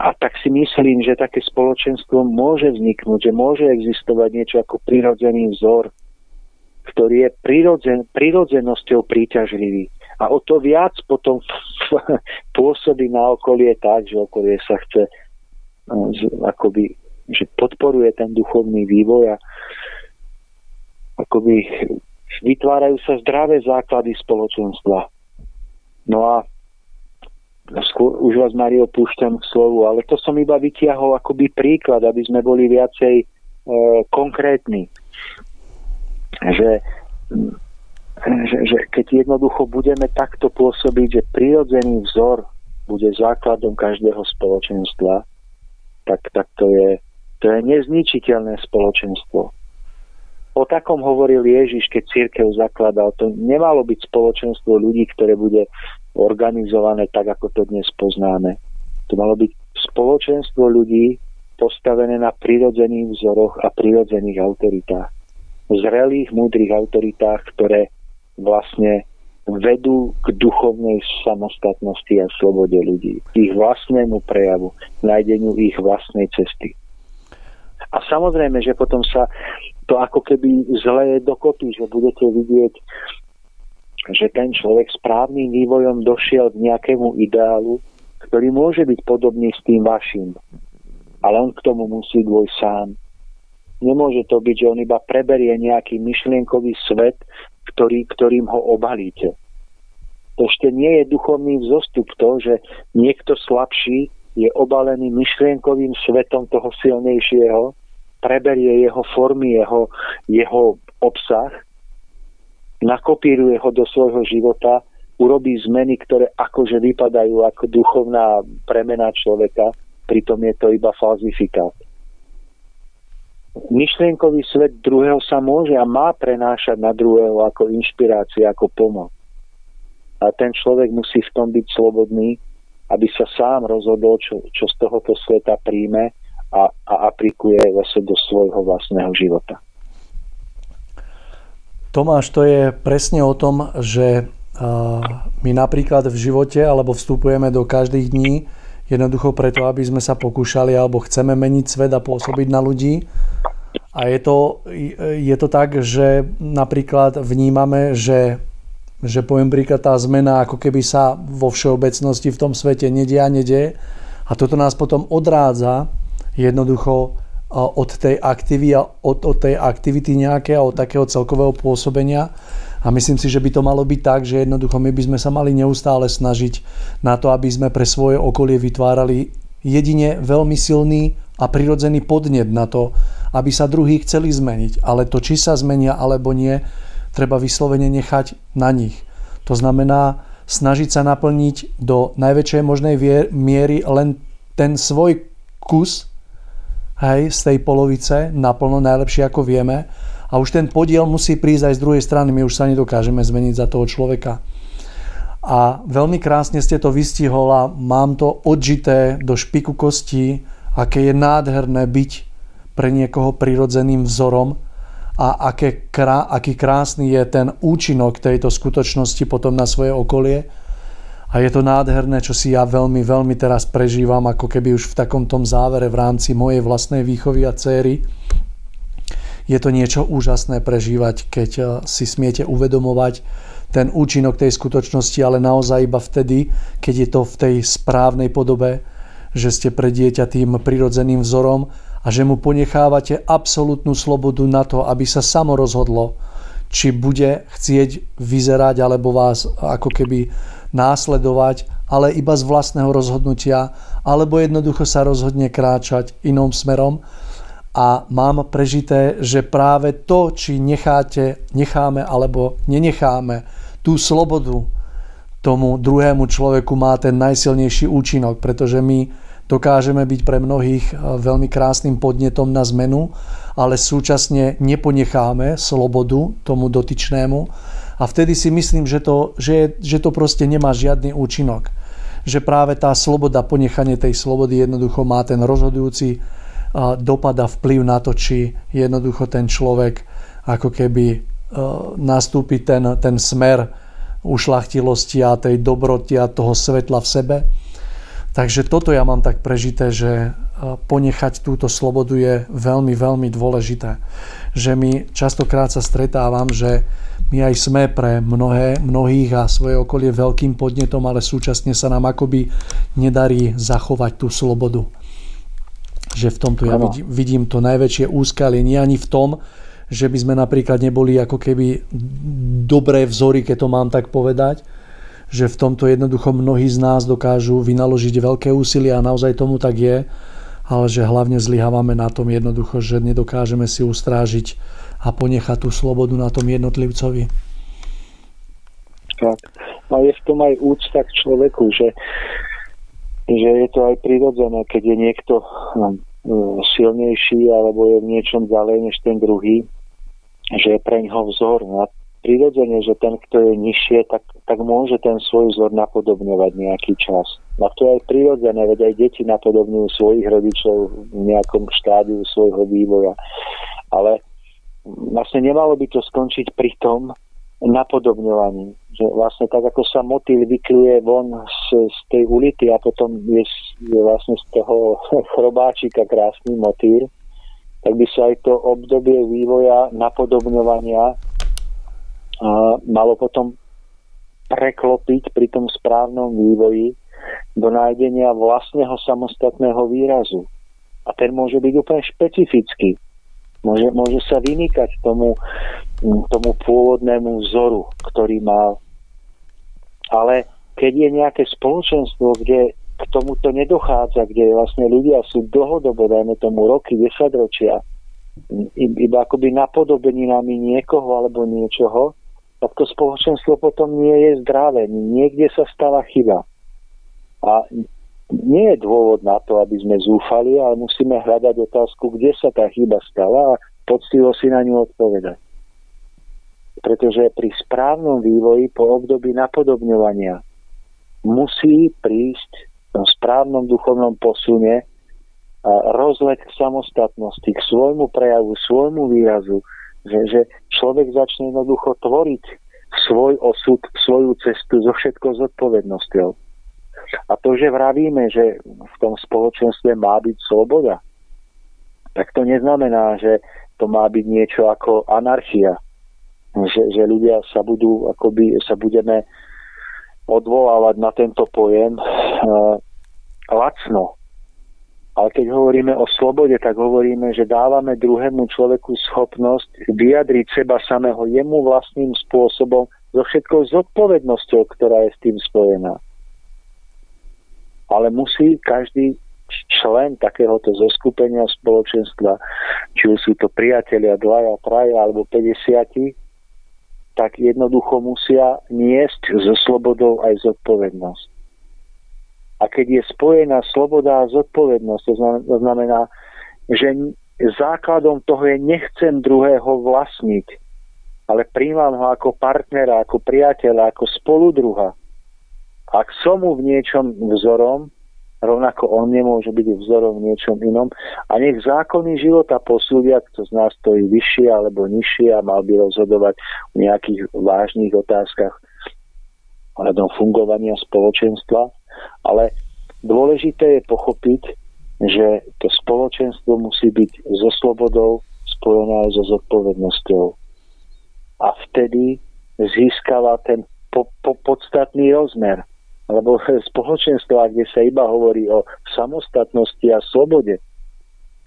A tak si myslím, že také spoločenstvo môže vzniknúť, že môže existovať niečo ako prirodzený vzor, ktorý je prirodzen- prirodzenosťou príťažlivý. A o to viac potom pôsobí na okolie tak, že okolie sa chce akoby, že podporuje ten duchovný vývoj a akoby vytvárajú sa zdravé základy spoločenstva. No a skôr, už vás, Mário, púšťam k slovu, ale to som iba vytiahol akoby príklad, aby sme boli viacej e, konkrétni. Že, že, že keď jednoducho budeme takto pôsobiť, že prirodzený vzor bude základom každého spoločenstva, tak, tak to je, to je nezničiteľné spoločenstvo. O takom hovoril Ježiš, keď cirkev zakladal. To nemalo byť spoločenstvo ľudí, ktoré bude organizované tak, ako to dnes poznáme. To malo byť spoločenstvo ľudí postavené na prirodzených vzoroch a prirodzených autoritách. Zrelých, múdrych autoritách, ktoré vlastne vedú k duchovnej samostatnosti a slobode ľudí. K ich vlastnému prejavu, nájdeniu ich vlastnej cesty. A samozrejme, že potom sa to ako keby zleje dokopy, že budete vidieť, že ten človek správnym vývojom došiel k nejakému ideálu, ktorý môže byť podobný s tým vašim. Ale on k tomu musí dôjsť sám. Nemôže to byť, že on iba preberie nejaký myšlienkový svet, ktorý, ktorým ho obalíte. To ešte nie je duchovný vzostup to, že niekto slabší je obalený myšlienkovým svetom toho silnejšieho, preberie jeho formy, jeho, jeho obsah, nakopíruje ho do svojho života, urobí zmeny, ktoré akože vypadajú ako duchovná premena človeka, pritom je to iba falzifikát. Myšlienkový svet druhého sa môže a má prenášať na druhého ako inšpirácia, ako pomoc. A ten človek musí v tom byť slobodný, aby sa sám rozhodol, čo, čo z tohoto sveta príjme a, a aplikuje zase do svojho vlastného života. Tomáš, to je presne o tom, že my napríklad v živote alebo vstupujeme do každých dní jednoducho preto, aby sme sa pokúšali alebo chceme meniť svet a pôsobiť na ľudí. A je to, je to tak, že napríklad vnímame, že, že poviem príklad, tá zmena ako keby sa vo všeobecnosti v tom svete nedia, nedie. A toto nás potom odrádza jednoducho od tej aktivity, od, od tej aktivity nejaké a od takého celkového pôsobenia. A myslím si, že by to malo byť tak, že jednoducho my by sme sa mali neustále snažiť na to, aby sme pre svoje okolie vytvárali jedine veľmi silný a prirodzený podnet na to, aby sa druhí chceli zmeniť. Ale to, či sa zmenia alebo nie, treba vyslovene nechať na nich. To znamená snažiť sa naplniť do najväčšej možnej miery len ten svoj kus, hej, z tej polovice naplno najlepšie ako vieme a už ten podiel musí prísť aj z druhej strany, my už sa nedokážeme zmeniť za toho človeka. A veľmi krásne ste to vystihol a mám to odžité do špiku kostí, aké je nádherné byť pre niekoho prirodzeným vzorom a aké krá, aký krásny je ten účinok tejto skutočnosti potom na svoje okolie. A je to nádherné, čo si ja veľmi, veľmi teraz prežívam, ako keby už v takom tom závere v rámci mojej vlastnej výchovy a céry. Je to niečo úžasné prežívať, keď si smiete uvedomovať ten účinok tej skutočnosti, ale naozaj iba vtedy, keď je to v tej správnej podobe, že ste pre dieťa tým prirodzeným vzorom a že mu ponechávate absolútnu slobodu na to, aby sa samo rozhodlo, či bude chcieť vyzerať alebo vás ako keby následovať, ale iba z vlastného rozhodnutia, alebo jednoducho sa rozhodne kráčať iným smerom. A mám prežité, že práve to, či necháte, necháme alebo nenecháme tú slobodu tomu druhému človeku, má ten najsilnejší účinok, pretože my dokážeme byť pre mnohých veľmi krásnym podnetom na zmenu, ale súčasne neponecháme slobodu tomu dotyčnému a vtedy si myslím, že to, že, že to proste nemá žiadny účinok. Že práve tá sloboda, ponechanie tej slobody jednoducho má ten rozhodujúci dopad a vplyv na to, či jednoducho ten človek ako keby nastúpi ten, ten smer ušlachtilosti a tej dobroty a toho svetla v sebe. Takže toto ja mám tak prežité, že ponechať túto slobodu je veľmi, veľmi dôležité. Že my častokrát sa stretávam, že my aj sme pre mnohé, mnohých a svoje okolie veľkým podnetom, ale súčasne sa nám akoby nedarí zachovať tú slobodu. Že v tomto ja vidím, vidím to najväčšie úskalie. Nie ani v tom, že by sme napríklad neboli ako keby dobré vzory, keď to mám tak povedať, že v tomto jednoducho mnohí z nás dokážu vynaložiť veľké úsilie a naozaj tomu tak je, ale že hlavne zlyhávame na tom jednoducho, že nedokážeme si ustrážiť a ponechať tú slobodu na tom jednotlivcovi. Tak. A je v tom aj úcta k človeku, že že je to aj prirodzené, keď je niekto silnejší alebo je v niečom ďalej než ten druhý, že je pre ňoho vzor. A prirodzene, že ten, kto je nižšie, tak, tak môže ten svoj vzor napodobňovať nejaký čas. A to je aj prirodzené, veď aj deti napodobňujú svojich rodičov v nejakom štádiu svojho vývoja. Ale vlastne nemalo by to skončiť pri tom napodobňovaní. Že vlastne tak, ako sa motýl vykluje von z, z tej ulity a potom je, je vlastne z toho chrobáčika krásny motýl, tak by sa aj to obdobie vývoja, napodobňovania a, malo potom preklopiť pri tom správnom vývoji do nájdenia vlastného samostatného výrazu. A ten môže byť úplne špecifický. Môže, môže sa vymýkať tomu, tomu pôvodnému vzoru, ktorý mal. Ale keď je nejaké spoločenstvo, kde k tomuto nedochádza, kde vlastne ľudia sú dlhodobo, dajme tomu roky, desaťročia, iba akoby napodobeninami niekoho alebo niečoho, tak to spoločenstvo potom nie je zdravé. Niekde sa stala chyba. A nie je dôvod na to, aby sme zúfali, ale musíme hľadať otázku, kde sa tá chyba stala a poctivo si na ňu odpovedať. Pretože pri správnom vývoji po období napodobňovania musí prísť v správnom duchovnom posune rozlet k samostatnosti, k svojmu prejavu, svojmu výrazu, že, že človek začne jednoducho tvoriť svoj osud, svoju cestu so všetkou zodpovednosťou. A to, že vravíme, že v tom spoločenstve má byť sloboda, tak to neznamená, že to má byť niečo ako anarchia. Že, že ľudia sa budú, akoby sa budeme odvolávať na tento pojem e, lacno. Ale keď hovoríme o slobode, tak hovoríme, že dávame druhému človeku schopnosť vyjadriť seba samého jemu vlastným spôsobom so všetkou zodpovednosťou, ktorá je s tým spojená. Ale musí každý člen takéhoto zoskupenia spoločenstva, či už sú to priatelia, dvaja, traja alebo päťdesiat, tak jednoducho musia niesť so slobodou aj zodpovednosť. A keď je spojená sloboda a zodpovednosť, to znamená, že základom toho je nechcem druhého vlastniť, ale príjmam ho ako partnera, ako priateľa, ako spoludruha. Ak som mu v niečom vzorom, rovnako on nemôže byť vzorom v niečom inom. A nech zákony života posúdia, kto z nás stojí vyššie alebo nižšie a mal by rozhodovať o nejakých vážnych otázkach ohľadom fungovania spoločenstva, ale dôležité je pochopiť, že to spoločenstvo musí byť so slobodou spojené aj so zodpovednosťou. A vtedy získava ten po, po, podstatný rozmer. Lebo v spoločenstvách, kde sa iba hovorí o samostatnosti a slobode,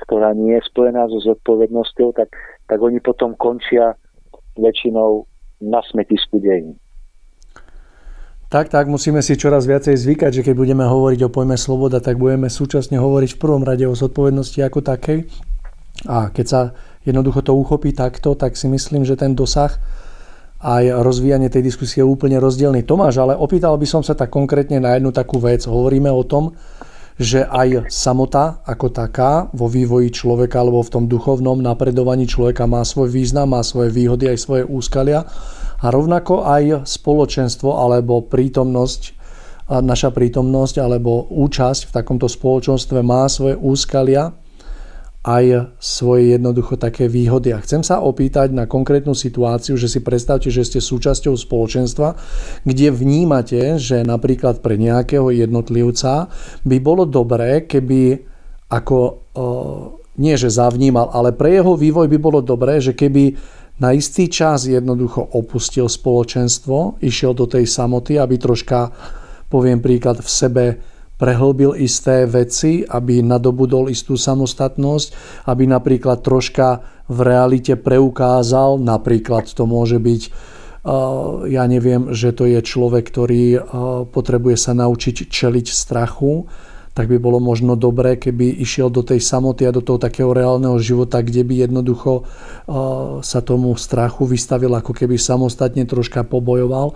ktorá nie je spojená so zodpovednosťou, tak, tak oni potom končia väčšinou na smetisku dejín. Tak, tak, musíme si čoraz viacej zvykať, že keď budeme hovoriť o pojme sloboda, tak budeme súčasne hovoriť v prvom rade o zodpovednosti ako takej. A keď sa jednoducho to uchopí takto, tak si myslím, že ten dosah aj rozvíjanie tej diskusie je úplne rozdielný. Tomáš, ale opýtal by som sa tak konkrétne na jednu takú vec. Hovoríme o tom, že aj samota ako taká vo vývoji človeka alebo v tom duchovnom napredovaní človeka má svoj význam, má svoje výhody, aj svoje úskalia. A rovnako aj spoločenstvo alebo prítomnosť, naša prítomnosť alebo účasť v takomto spoločenstve má svoje úskalia, aj svoje jednoducho také výhody. A chcem sa opýtať na konkrétnu situáciu, že si predstavte, že ste súčasťou spoločenstva, kde vnímate, že napríklad pre nejakého jednotlivca by bolo dobré, keby ako, nie že zavnímal, ale pre jeho vývoj by bolo dobré, že keby na istý čas jednoducho opustil spoločenstvo, išiel do tej samoty, aby troška, poviem príklad, v sebe prehlbil isté veci, aby nadobudol istú samostatnosť, aby napríklad troška v realite preukázal, napríklad to môže byť, ja neviem, že to je človek, ktorý potrebuje sa naučiť čeliť strachu, tak by bolo možno dobré, keby išiel do tej samoty a do toho takého reálneho života, kde by jednoducho sa tomu strachu vystavil, ako keby samostatne troška pobojoval.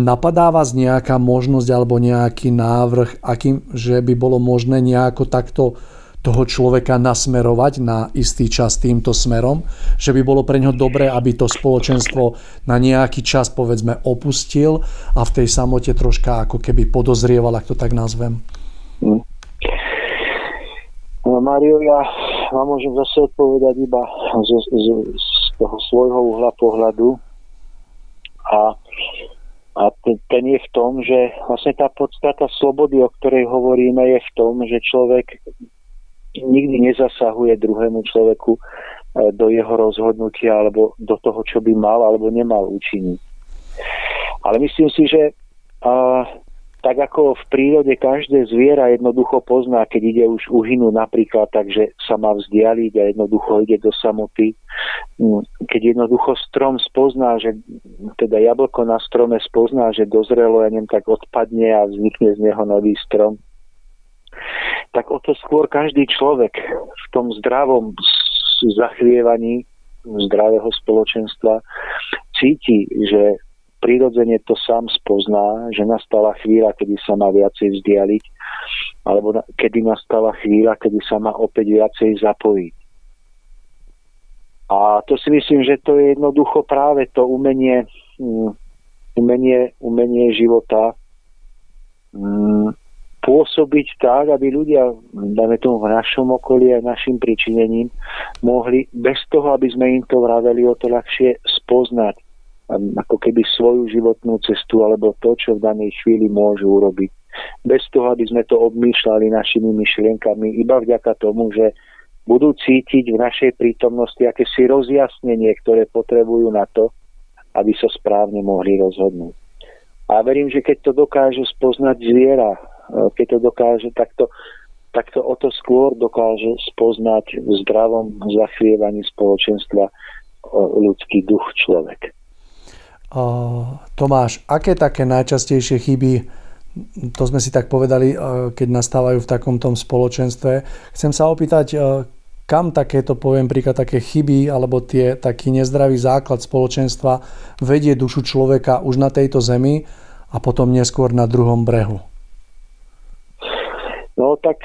Napadá vás nejaká možnosť alebo nejaký návrh, akým, že by bolo možné nejako takto toho človeka nasmerovať na istý čas týmto smerom, že by bolo pre ňo dobré, aby to spoločenstvo na nejaký čas, povedzme, opustil a v tej samote troška ako keby podozrieval, ak to tak nazvem? Hmm. No, Mário, ja vám môžem zase odpovedať iba z, z, z toho svojho uhla pohľadu a, a ten je v tom, že vlastne tá podstata slobody, o ktorej hovoríme, je v tom, že človek nikdy nezasahuje druhému človeku do jeho rozhodnutia alebo do toho, čo by mal alebo nemal učiniť. Ale myslím si, že a, tak ako v prírode každé zviera jednoducho pozná, keď ide už uhynu napríklad, takže sa má vzdialiť a jednoducho ide do samoty. Keď jednoducho strom spozná, že teda jablko na strome spozná, že dozrelo, ja neviem, tak odpadne a vznikne z neho nový strom. Tak o to skôr každý človek v tom zdravom zachvievaní zdravého spoločenstva cíti, že prirodzene to sám spozná, že nastala chvíľa, kedy sa má viacej vzdialiť, alebo kedy nastala chvíľa, kedy sa má opäť viacej zapojiť. A to si myslím, že to je jednoducho práve to umenie, umenie, umenie života pôsobiť tak, aby ľudia, dáme tomu v našom okolí a našim pričinením, mohli bez toho, aby sme im to vraveli, o to ľahšie spoznať ako keby svoju životnú cestu alebo to, čo v danej chvíli môžu urobiť. Bez toho, aby sme to obmýšľali našimi myšlienkami, iba vďaka tomu, že budú cítiť v našej prítomnosti akési rozjasnenie, ktoré potrebujú na to, aby sa správne mohli rozhodnúť. A verím, že keď to dokáže spoznať zviera, keď to dokáže takto, takto o to skôr dokáže spoznať v zdravom zachvievaní spoločenstva ľudský duch človek. Tomáš, aké také najčastejšie chyby, to sme si tak povedali, keď nastávajú v takomto spoločenstve. Chcem sa opýtať, kam takéto, poviem príklad, také chyby alebo tie, taký nezdravý základ spoločenstva vedie dušu človeka už na tejto zemi a potom neskôr na druhom brehu? No tak,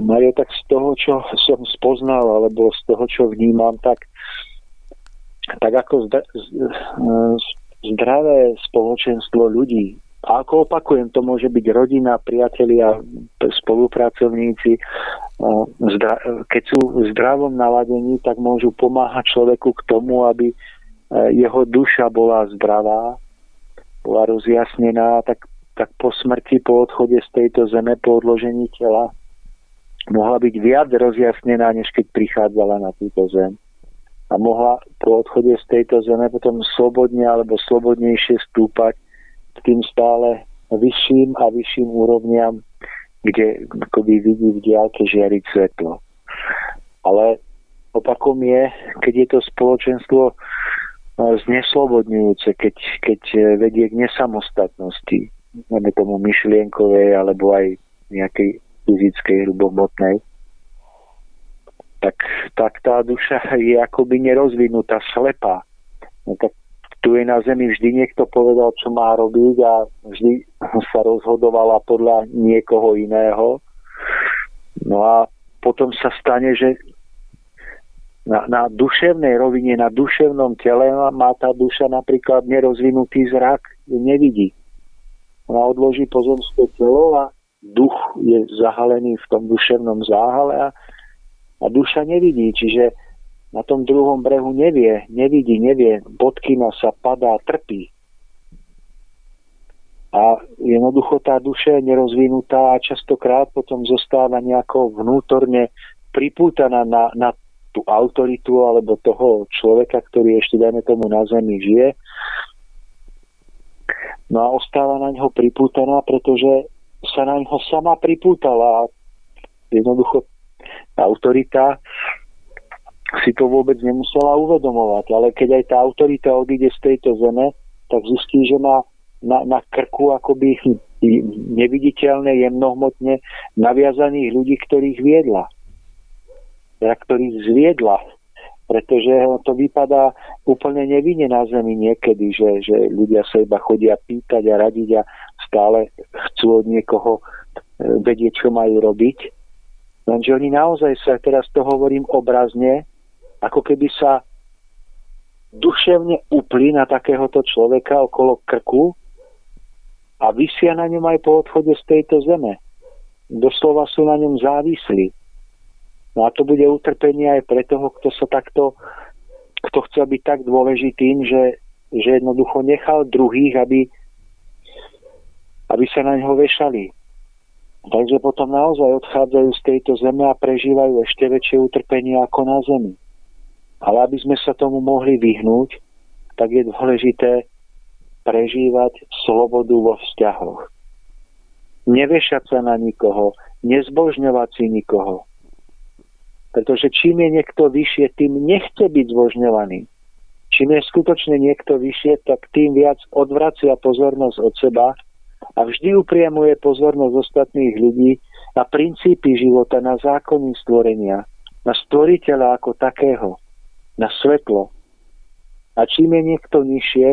Mario, tak z toho, čo som spoznal alebo z toho, čo vnímam, tak tak ako zdravé spoločenstvo ľudí. A ako opakujem, to môže byť rodina, priatelia, spolupracovníci. Keď sú v zdravom naladení, tak môžu pomáhať človeku k tomu, aby jeho duša bola zdravá bola rozjasnená, tak, tak po smrti, po odchode z tejto zeme, po odložení tela, mohla byť viac rozjasnená, než keď prichádzala na túto zem. A mohla po odchode z tejto zeme potom slobodne alebo slobodnejšie stúpať k tým stále vyšším a vyšším úrovniam, kde akoby vidí v diálke žiariť svetlo. Ale opakom je, keď je to spoločenstvo zneslobodňujúce, keď, keď vedie k nesamostatnosti, najmä tomu myšlienkovej alebo aj nejakej fyzickej, hrubomotnej, tak, tak tá duša je akoby nerozvinutá, slepá. No, tak tu je na zemi vždy niekto povedal, čo má robiť a vždy sa rozhodovala podľa niekoho iného. No a potom sa stane, že na, na duševnej rovine, na duševnom tele má tá duša napríklad nerozvinutý zrak, nevidí. Ona odloží pozemské telo a duch je zahalený v tom duševnom záhale a, a duša nevidí, čiže na tom druhom brehu nevie, nevidí, nevie, bodkina sa, padá, trpí. A jednoducho tá duša je nerozvinutá a častokrát potom zostáva nejako vnútorne pripútaná na, na tú autoritu alebo toho človeka, ktorý ešte, dajme tomu, na zemi žije. No a ostáva na ňo pripútaná, pretože sa na ňo sama pripútala. Jednoducho autorita si to vôbec nemusela uvedomovať, ale keď aj tá autorita odíde z tejto zeme, tak zistí, že má na, na krku akoby neviditeľne, jemnohmotne naviazaných ľudí, ktorých viedla. Teda ktorých zviedla. Pretože to vypadá úplne nevinne na zemi niekedy, že, že ľudia sa iba chodia pýtať a radiť a stále chcú od niekoho vedieť, čo majú robiť. Lenže oni naozaj sa, teraz to hovorím obrazne, ako keby sa duševne upli na takéhoto človeka okolo krku a visia na ňom aj po odchode z tejto zeme. Doslova sú na ňom závislí. No a to bude utrpenie aj pre toho, kto sa takto, kto chcel byť tak dôležitým, že, že jednoducho nechal druhých, aby, aby sa na ňoho vešali. Takže potom naozaj odchádzajú z tejto zeme a prežívajú ešte väčšie utrpenie ako na zemi. Ale aby sme sa tomu mohli vyhnúť, tak je dôležité prežívať slobodu vo vzťahoch. Nevešať sa na nikoho, nezbožňovať si nikoho. Pretože čím je niekto vyššie, tým nechce byť zbožňovaný. Čím je skutočne niekto vyššie, tak tým viac odvracia pozornosť od seba a vždy upriamuje pozornosť ostatných ľudí na princípy života, na zákony stvorenia, na stvoriteľa ako takého, na svetlo. A čím je niekto nižšie,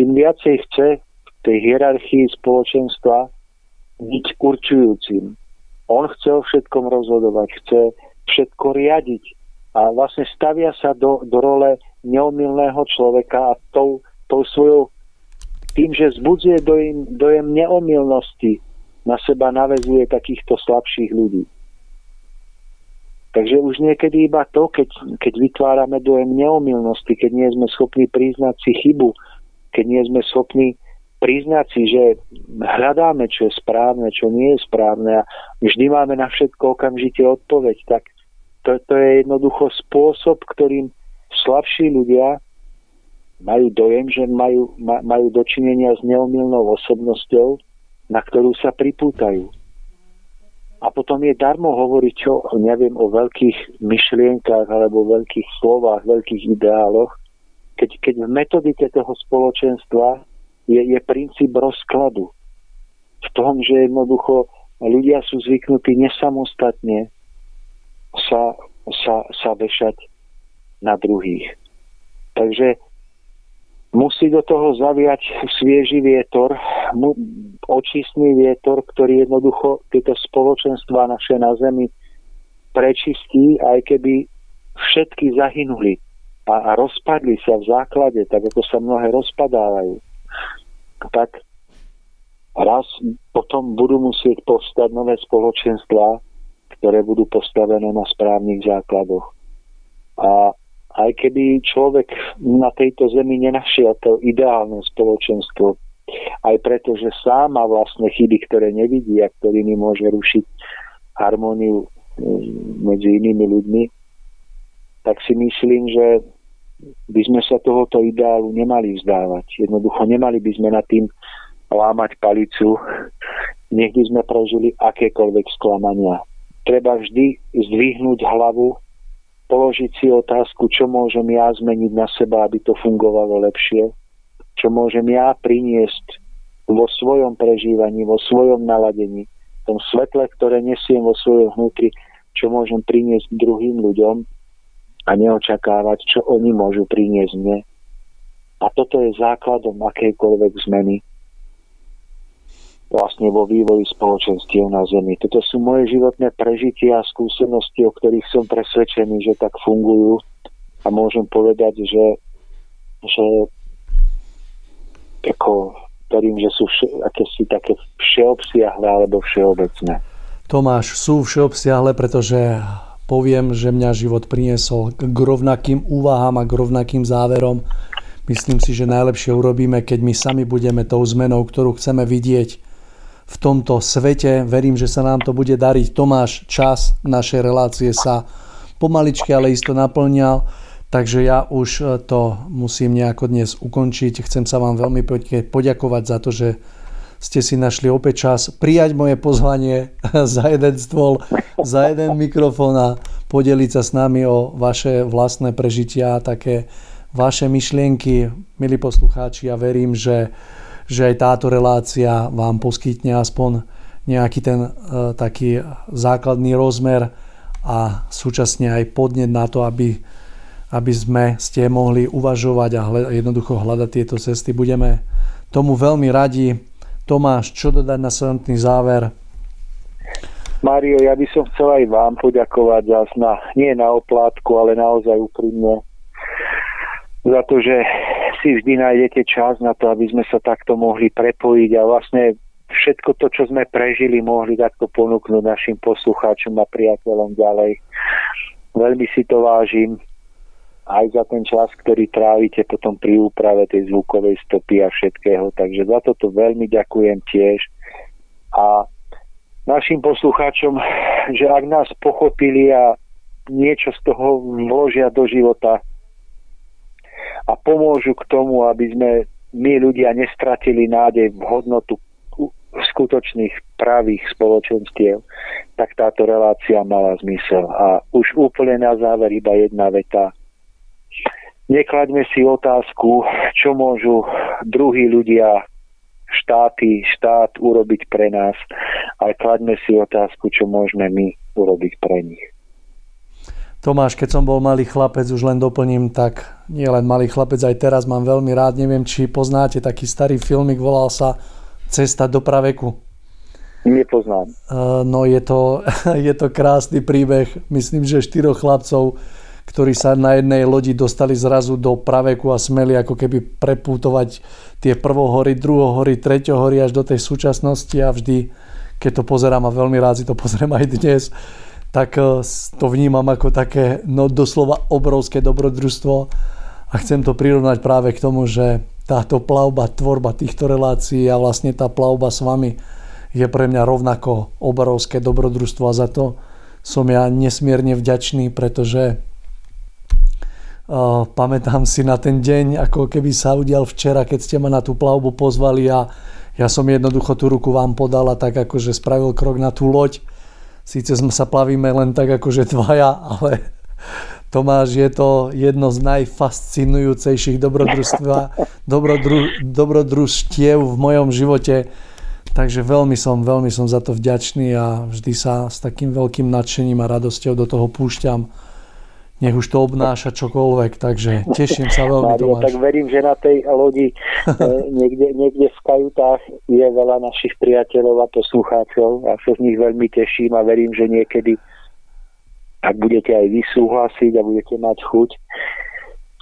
tým viacej chce v tej hierarchii spoločenstva byť určujúcim. On chce o všetkom rozhodovať, chce všetko riadiť a vlastne stavia sa do, do role neomylného človeka a tou, tou svojou, tým, že zbudzuje dojem, dojem neomylnosti, na seba naväzuje takýchto slabších ľudí. Takže už niekedy iba to, keď, keď vytvárame dojem neomylnosti, keď nie sme schopní priznať si chybu, keď nie sme schopní priznať si, že hľadáme, čo je správne, čo nie je správne a vždy máme na všetko okamžite odpoveď, tak to, to je jednoducho spôsob, ktorým slabší ľudia majú dojem, že majú, majú dočinenia s neomylnou osobnosťou, na ktorú sa pripútajú. A potom je darmo hovoriť o, neviem, o veľkých myšlienkách alebo o veľkých slovách, veľkých ideáloch, keď, keď v metodike toho spoločenstva Je, je princíp rozkladu. V tom, že jednoducho ľudia sú zvyknutí nesamostatne sa, sa, sa vešať na druhých. Takže musí do toho zaviať svieži vietor, mu, očistný vietor, ktorý jednoducho tieto spoločenstvá naše na zemi prečistí, aj keby všetky zahynuli a, a rozpadli sa v základe, tak ako sa mnohé rozpadávajú. Tak raz potom budú musieť povstať nové spoločenstvá, ktoré budú postavené na správnych základoch. A aj keby človek na tejto zemi nenašiel to ideálne spoločenstvo, Aj preto, že sám má vlastne chyby, ktoré nevidí a ktorými môže rušiť harmóniu medzi inými ľuďmi, tak si myslím, že by sme sa tohoto ideálu nemali vzdávať. Jednoducho nemali by sme nad tým lámať palicu. Niekdy sme prežili akékoľvek sklamania. Treba vždy zdvihnúť hlavu, položiť si otázku, čo môžem ja zmeniť na seba, aby to fungovalo lepšie, čo môžem ja priniesť vo svojom prežívaní, vo svojom naladení, v tom svetle, ktoré nesiem vo svojom vnútri, čo môžem priniesť druhým ľuďom a neočakávať, čo oni môžu priniesť mne. A toto je základom akejkoľvek zmeny vlastne vo vývoji spoločenstiev na Zemi. Toto sú moje životné prežitia a skúsenosti, o ktorých som presvedčený, že tak fungujú, a môžem povedať, že, že ako, verím, že sú vše, akési také všeobsiahle alebo všeobecné. Tomáš, sú všeobsiahle, pretože poviem, že mňa život priniesol k rovnakým úvahám a k rovnakým záverom. Myslím si, že najlepšie urobíme, keď my sami budeme tou zmenou, ktorú chceme vidieť v tomto svete. Verím, že sa nám to bude dariť. Tomáš, čas našej relácie sa pomaličky, ale isto naplňal, takže ja už to musím nejako dnes ukončiť. Chcem sa vám veľmi poďakovať za to, že ste si našli opäť čas prijať moje pozvanie za jeden stôl, za jeden mikrofón a podeliť sa s nami o vaše vlastné prežitia a také vaše myšlienky. Milí poslucháči, ja verím, že že aj táto relácia vám poskytne aspoň nejaký ten e, taký základný rozmer a súčasne aj podnet na to, aby, aby sme ste mohli uvažovať a hľad, jednoducho hľadať tieto cesty. Budeme tomu veľmi radi. Tomáš, čo dodať na samotný záver? Mário, ja by som chcel aj vám poďakovať zás na, nie na oplátku, ale naozaj úprimne za to, že si vždy nájdete čas na to, aby sme sa takto mohli prepojiť a vlastne všetko to, čo sme prežili, mohli takto ponúknuť našim poslucháčom a priateľom ďalej. Veľmi si to vážim aj za ten čas, ktorý trávite potom pri úprave tej zvukovej stopy a všetkého. Takže za toto veľmi ďakujem tiež. A našim poslucháčom, že ak nás pochopili a niečo z toho vložia do života a pomôžu k tomu, aby sme my ľudia nestratili nádej v hodnotu skutočných pravých spoločenstiev, tak táto relácia mala zmysel. A už úplne na záver iba jedna veta. Neklaďme si otázku, čo môžu druhí ľudia, štáty, štát urobiť pre nás, ale klaďme si otázku, čo môžeme my urobiť pre nich. Tomáš, keď som bol malý chlapec, už len doplním, tak nie len malý chlapec, aj teraz mám veľmi rád, neviem, či poznáte taký starý filmik, volal sa Cesta do praveku. Nepoznám. No je to, je to krásny príbeh, myslím, že štyroch chlapcov, ktorí sa na jednej lodi dostali zrazu do praveku a smeli ako keby prepútovať tie prvohory, druhohory, treťohory až do tej súčasnosti, a vždy, keď to pozerám, a veľmi rád si to pozriem aj dnes, tak to vnímam ako také, no doslova obrovské dobrodružstvo, a chcem to prirovnať práve k tomu, že táto plavba, tvorba týchto relácií a vlastne tá plavba s vami je pre mňa rovnako obrovské dobrodružstvo, a za to som ja nesmierne vďačný, pretože uh, pamätám si na ten deň, ako keby sa udial včera, keď ste ma na tú plavbu pozvali, a ja som jednoducho tú ruku vám podal, tak akože spravil krok na tú loď. Síce sme sa plavíme len tak akože dvaja, ale Tomáš, je to jedno z najfascinujúcejších dobrodru, dobrodružstiev v mojom živote. Takže veľmi som, veľmi som za to vďačný a vždy sa s takým veľkým nadšením a radosťou do toho púšťam. Nech už to obnáša čokoľvek, takže teším sa veľmi, Mário, Tomáš. Tak verím, že na tej lodi niekde, niekde v kajutách je veľa našich priateľov a poslucháčov. Ja sa z nich veľmi teším a verím, že niekedy, ak budete aj vy súhlasiť a budete mať chuť,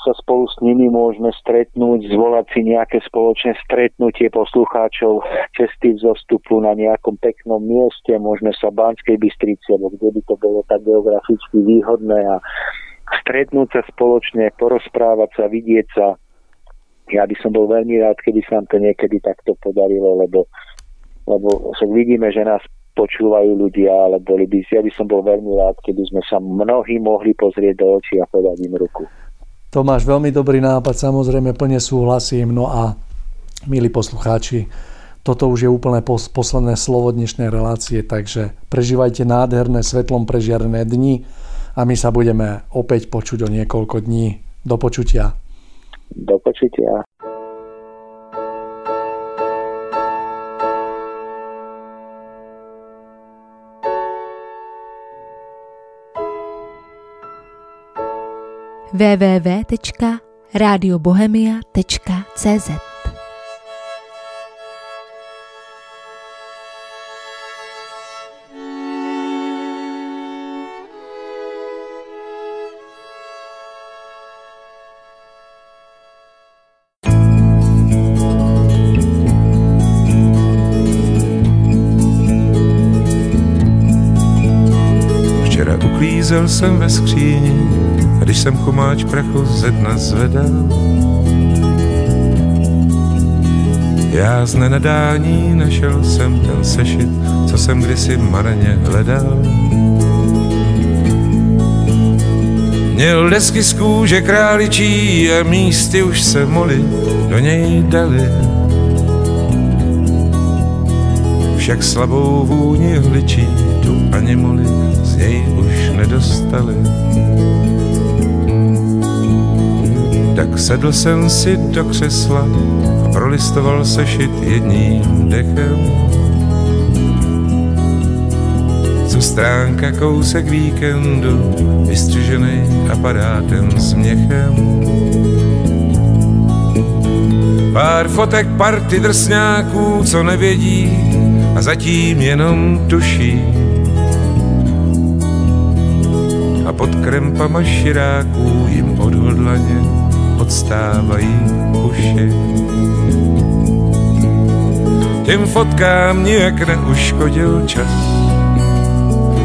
sa spolu s nimi môžeme stretnúť, zvolať si nejaké spoločné stretnutie poslucháčov cesty vzostupu na nejakom peknom mieste, môžeme sa v Banskej Bystrici, alebo kde by to bolo tak geograficky výhodné, a stretnúť sa spoločne, porozprávať sa, vidieť sa, ja by som bol veľmi rád, keby sa nám to niekedy takto podarilo, lebo, lebo vidíme, že nás počúvajú ľudia, ale boli by, ja by som bol veľmi rád, keby sme sa mnohí mohli pozrieť do očí a podať im ruku. Tomáš, veľmi dobrý nápad, samozrejme plne súhlasím. No a milí poslucháči, toto už je úplne posledné slovo dnešnej relácie, takže prežívajte nádherné svetlom prežiarené dni a my sa budeme opäť počuť o niekoľko dní. Do počutia. Do počutia. w w w tečka rádio bohemia tečka cé zet Uklízel jsem ve skříni, a když jsem chomáč prachu ze dna zvedal, já z nenadání našel jsem ten sešit, co jsem kdysi marně hledal. Měl desky z kůže králičí a místy už se moly do něj dali, však slabou vůni hličí tu ani moly z něj už nedostali. Tak sedl jsem si do křesla a prolistoval sešit jedním dechem. Co stránka kousek víkendu, vystřižený aparátem s měchem. Pár fotek party drsňáků, co nevědí a zatím jenom tuší, a pod krempama širáků jim odhodlaně odstávají uši. Těm fotkám nijak neuškodil čas,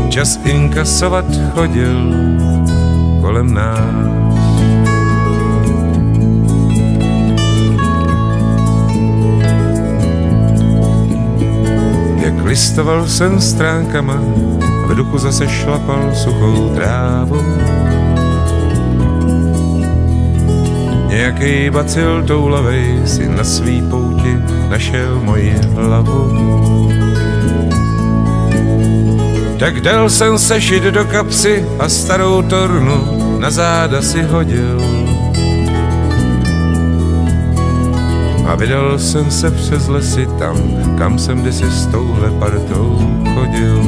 čas inkasovat chodil kolem nás. Listoval jsem stránkama, v duchu zase šlapal suchou trávu. Nějakej bacil toulavej si na svý pouti našel moji hlavu. Tak dal jsem sešit do kapsy a starou tornu na záda si hodil. A vydal jsem se přes lesy tam, kam jsem kdysi s touhle partou chodil.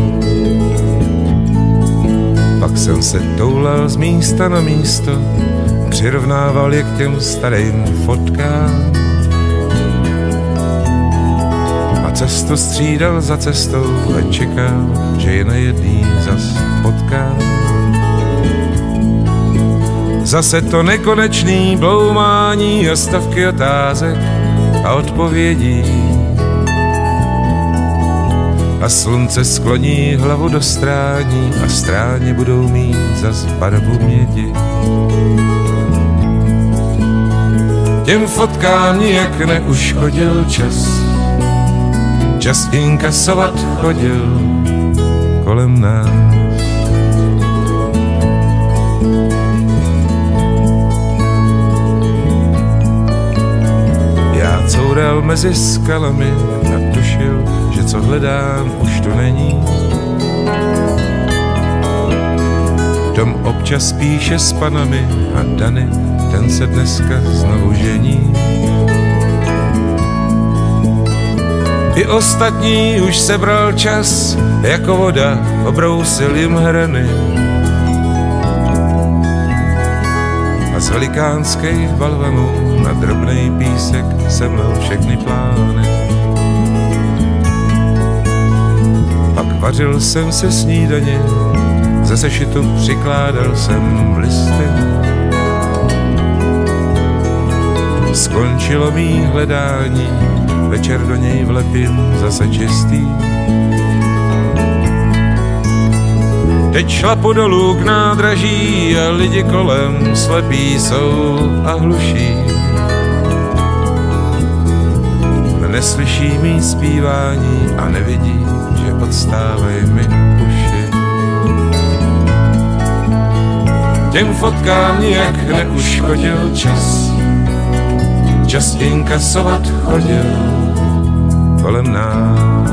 Pak jsem se toulal z místa na místo, přirovnával je k těm starým fotkám. A cestu střídal za cestou a čekal, že je na jedný zas potkám. Zase to nekonečný bloumání a stavky otázek a odpovědí. A slunce skloní hlavu do strání a stráně budou mít zas barvu mědi. Těm fotkám nijak neuškodil čas, čas inkasovat chodil kolem nás. Coural mezi skalami a tušil, že co hledám, už tu není. Tom občas píše s panami a Dany, ten se dneska znovu žení. I ostatní už sebral čas, jako voda obrousil jim hrany. A z velikánských balvanů na drobnej písek semlel všechny plány. Pak vařil jsem se snídaně, ze sešitu přikládal jsem listy. Skončilo mý hledání, večer do něj vlepím zase čistý. Teď šlapu dolů k nádraží a lidi kolem slepí jsou a hluší. neslyší mý zpívání a nevidí, že odstávají mi uši. Těm fotkám nijak neuškodil čas, čas inkasovat chodil kolem nás.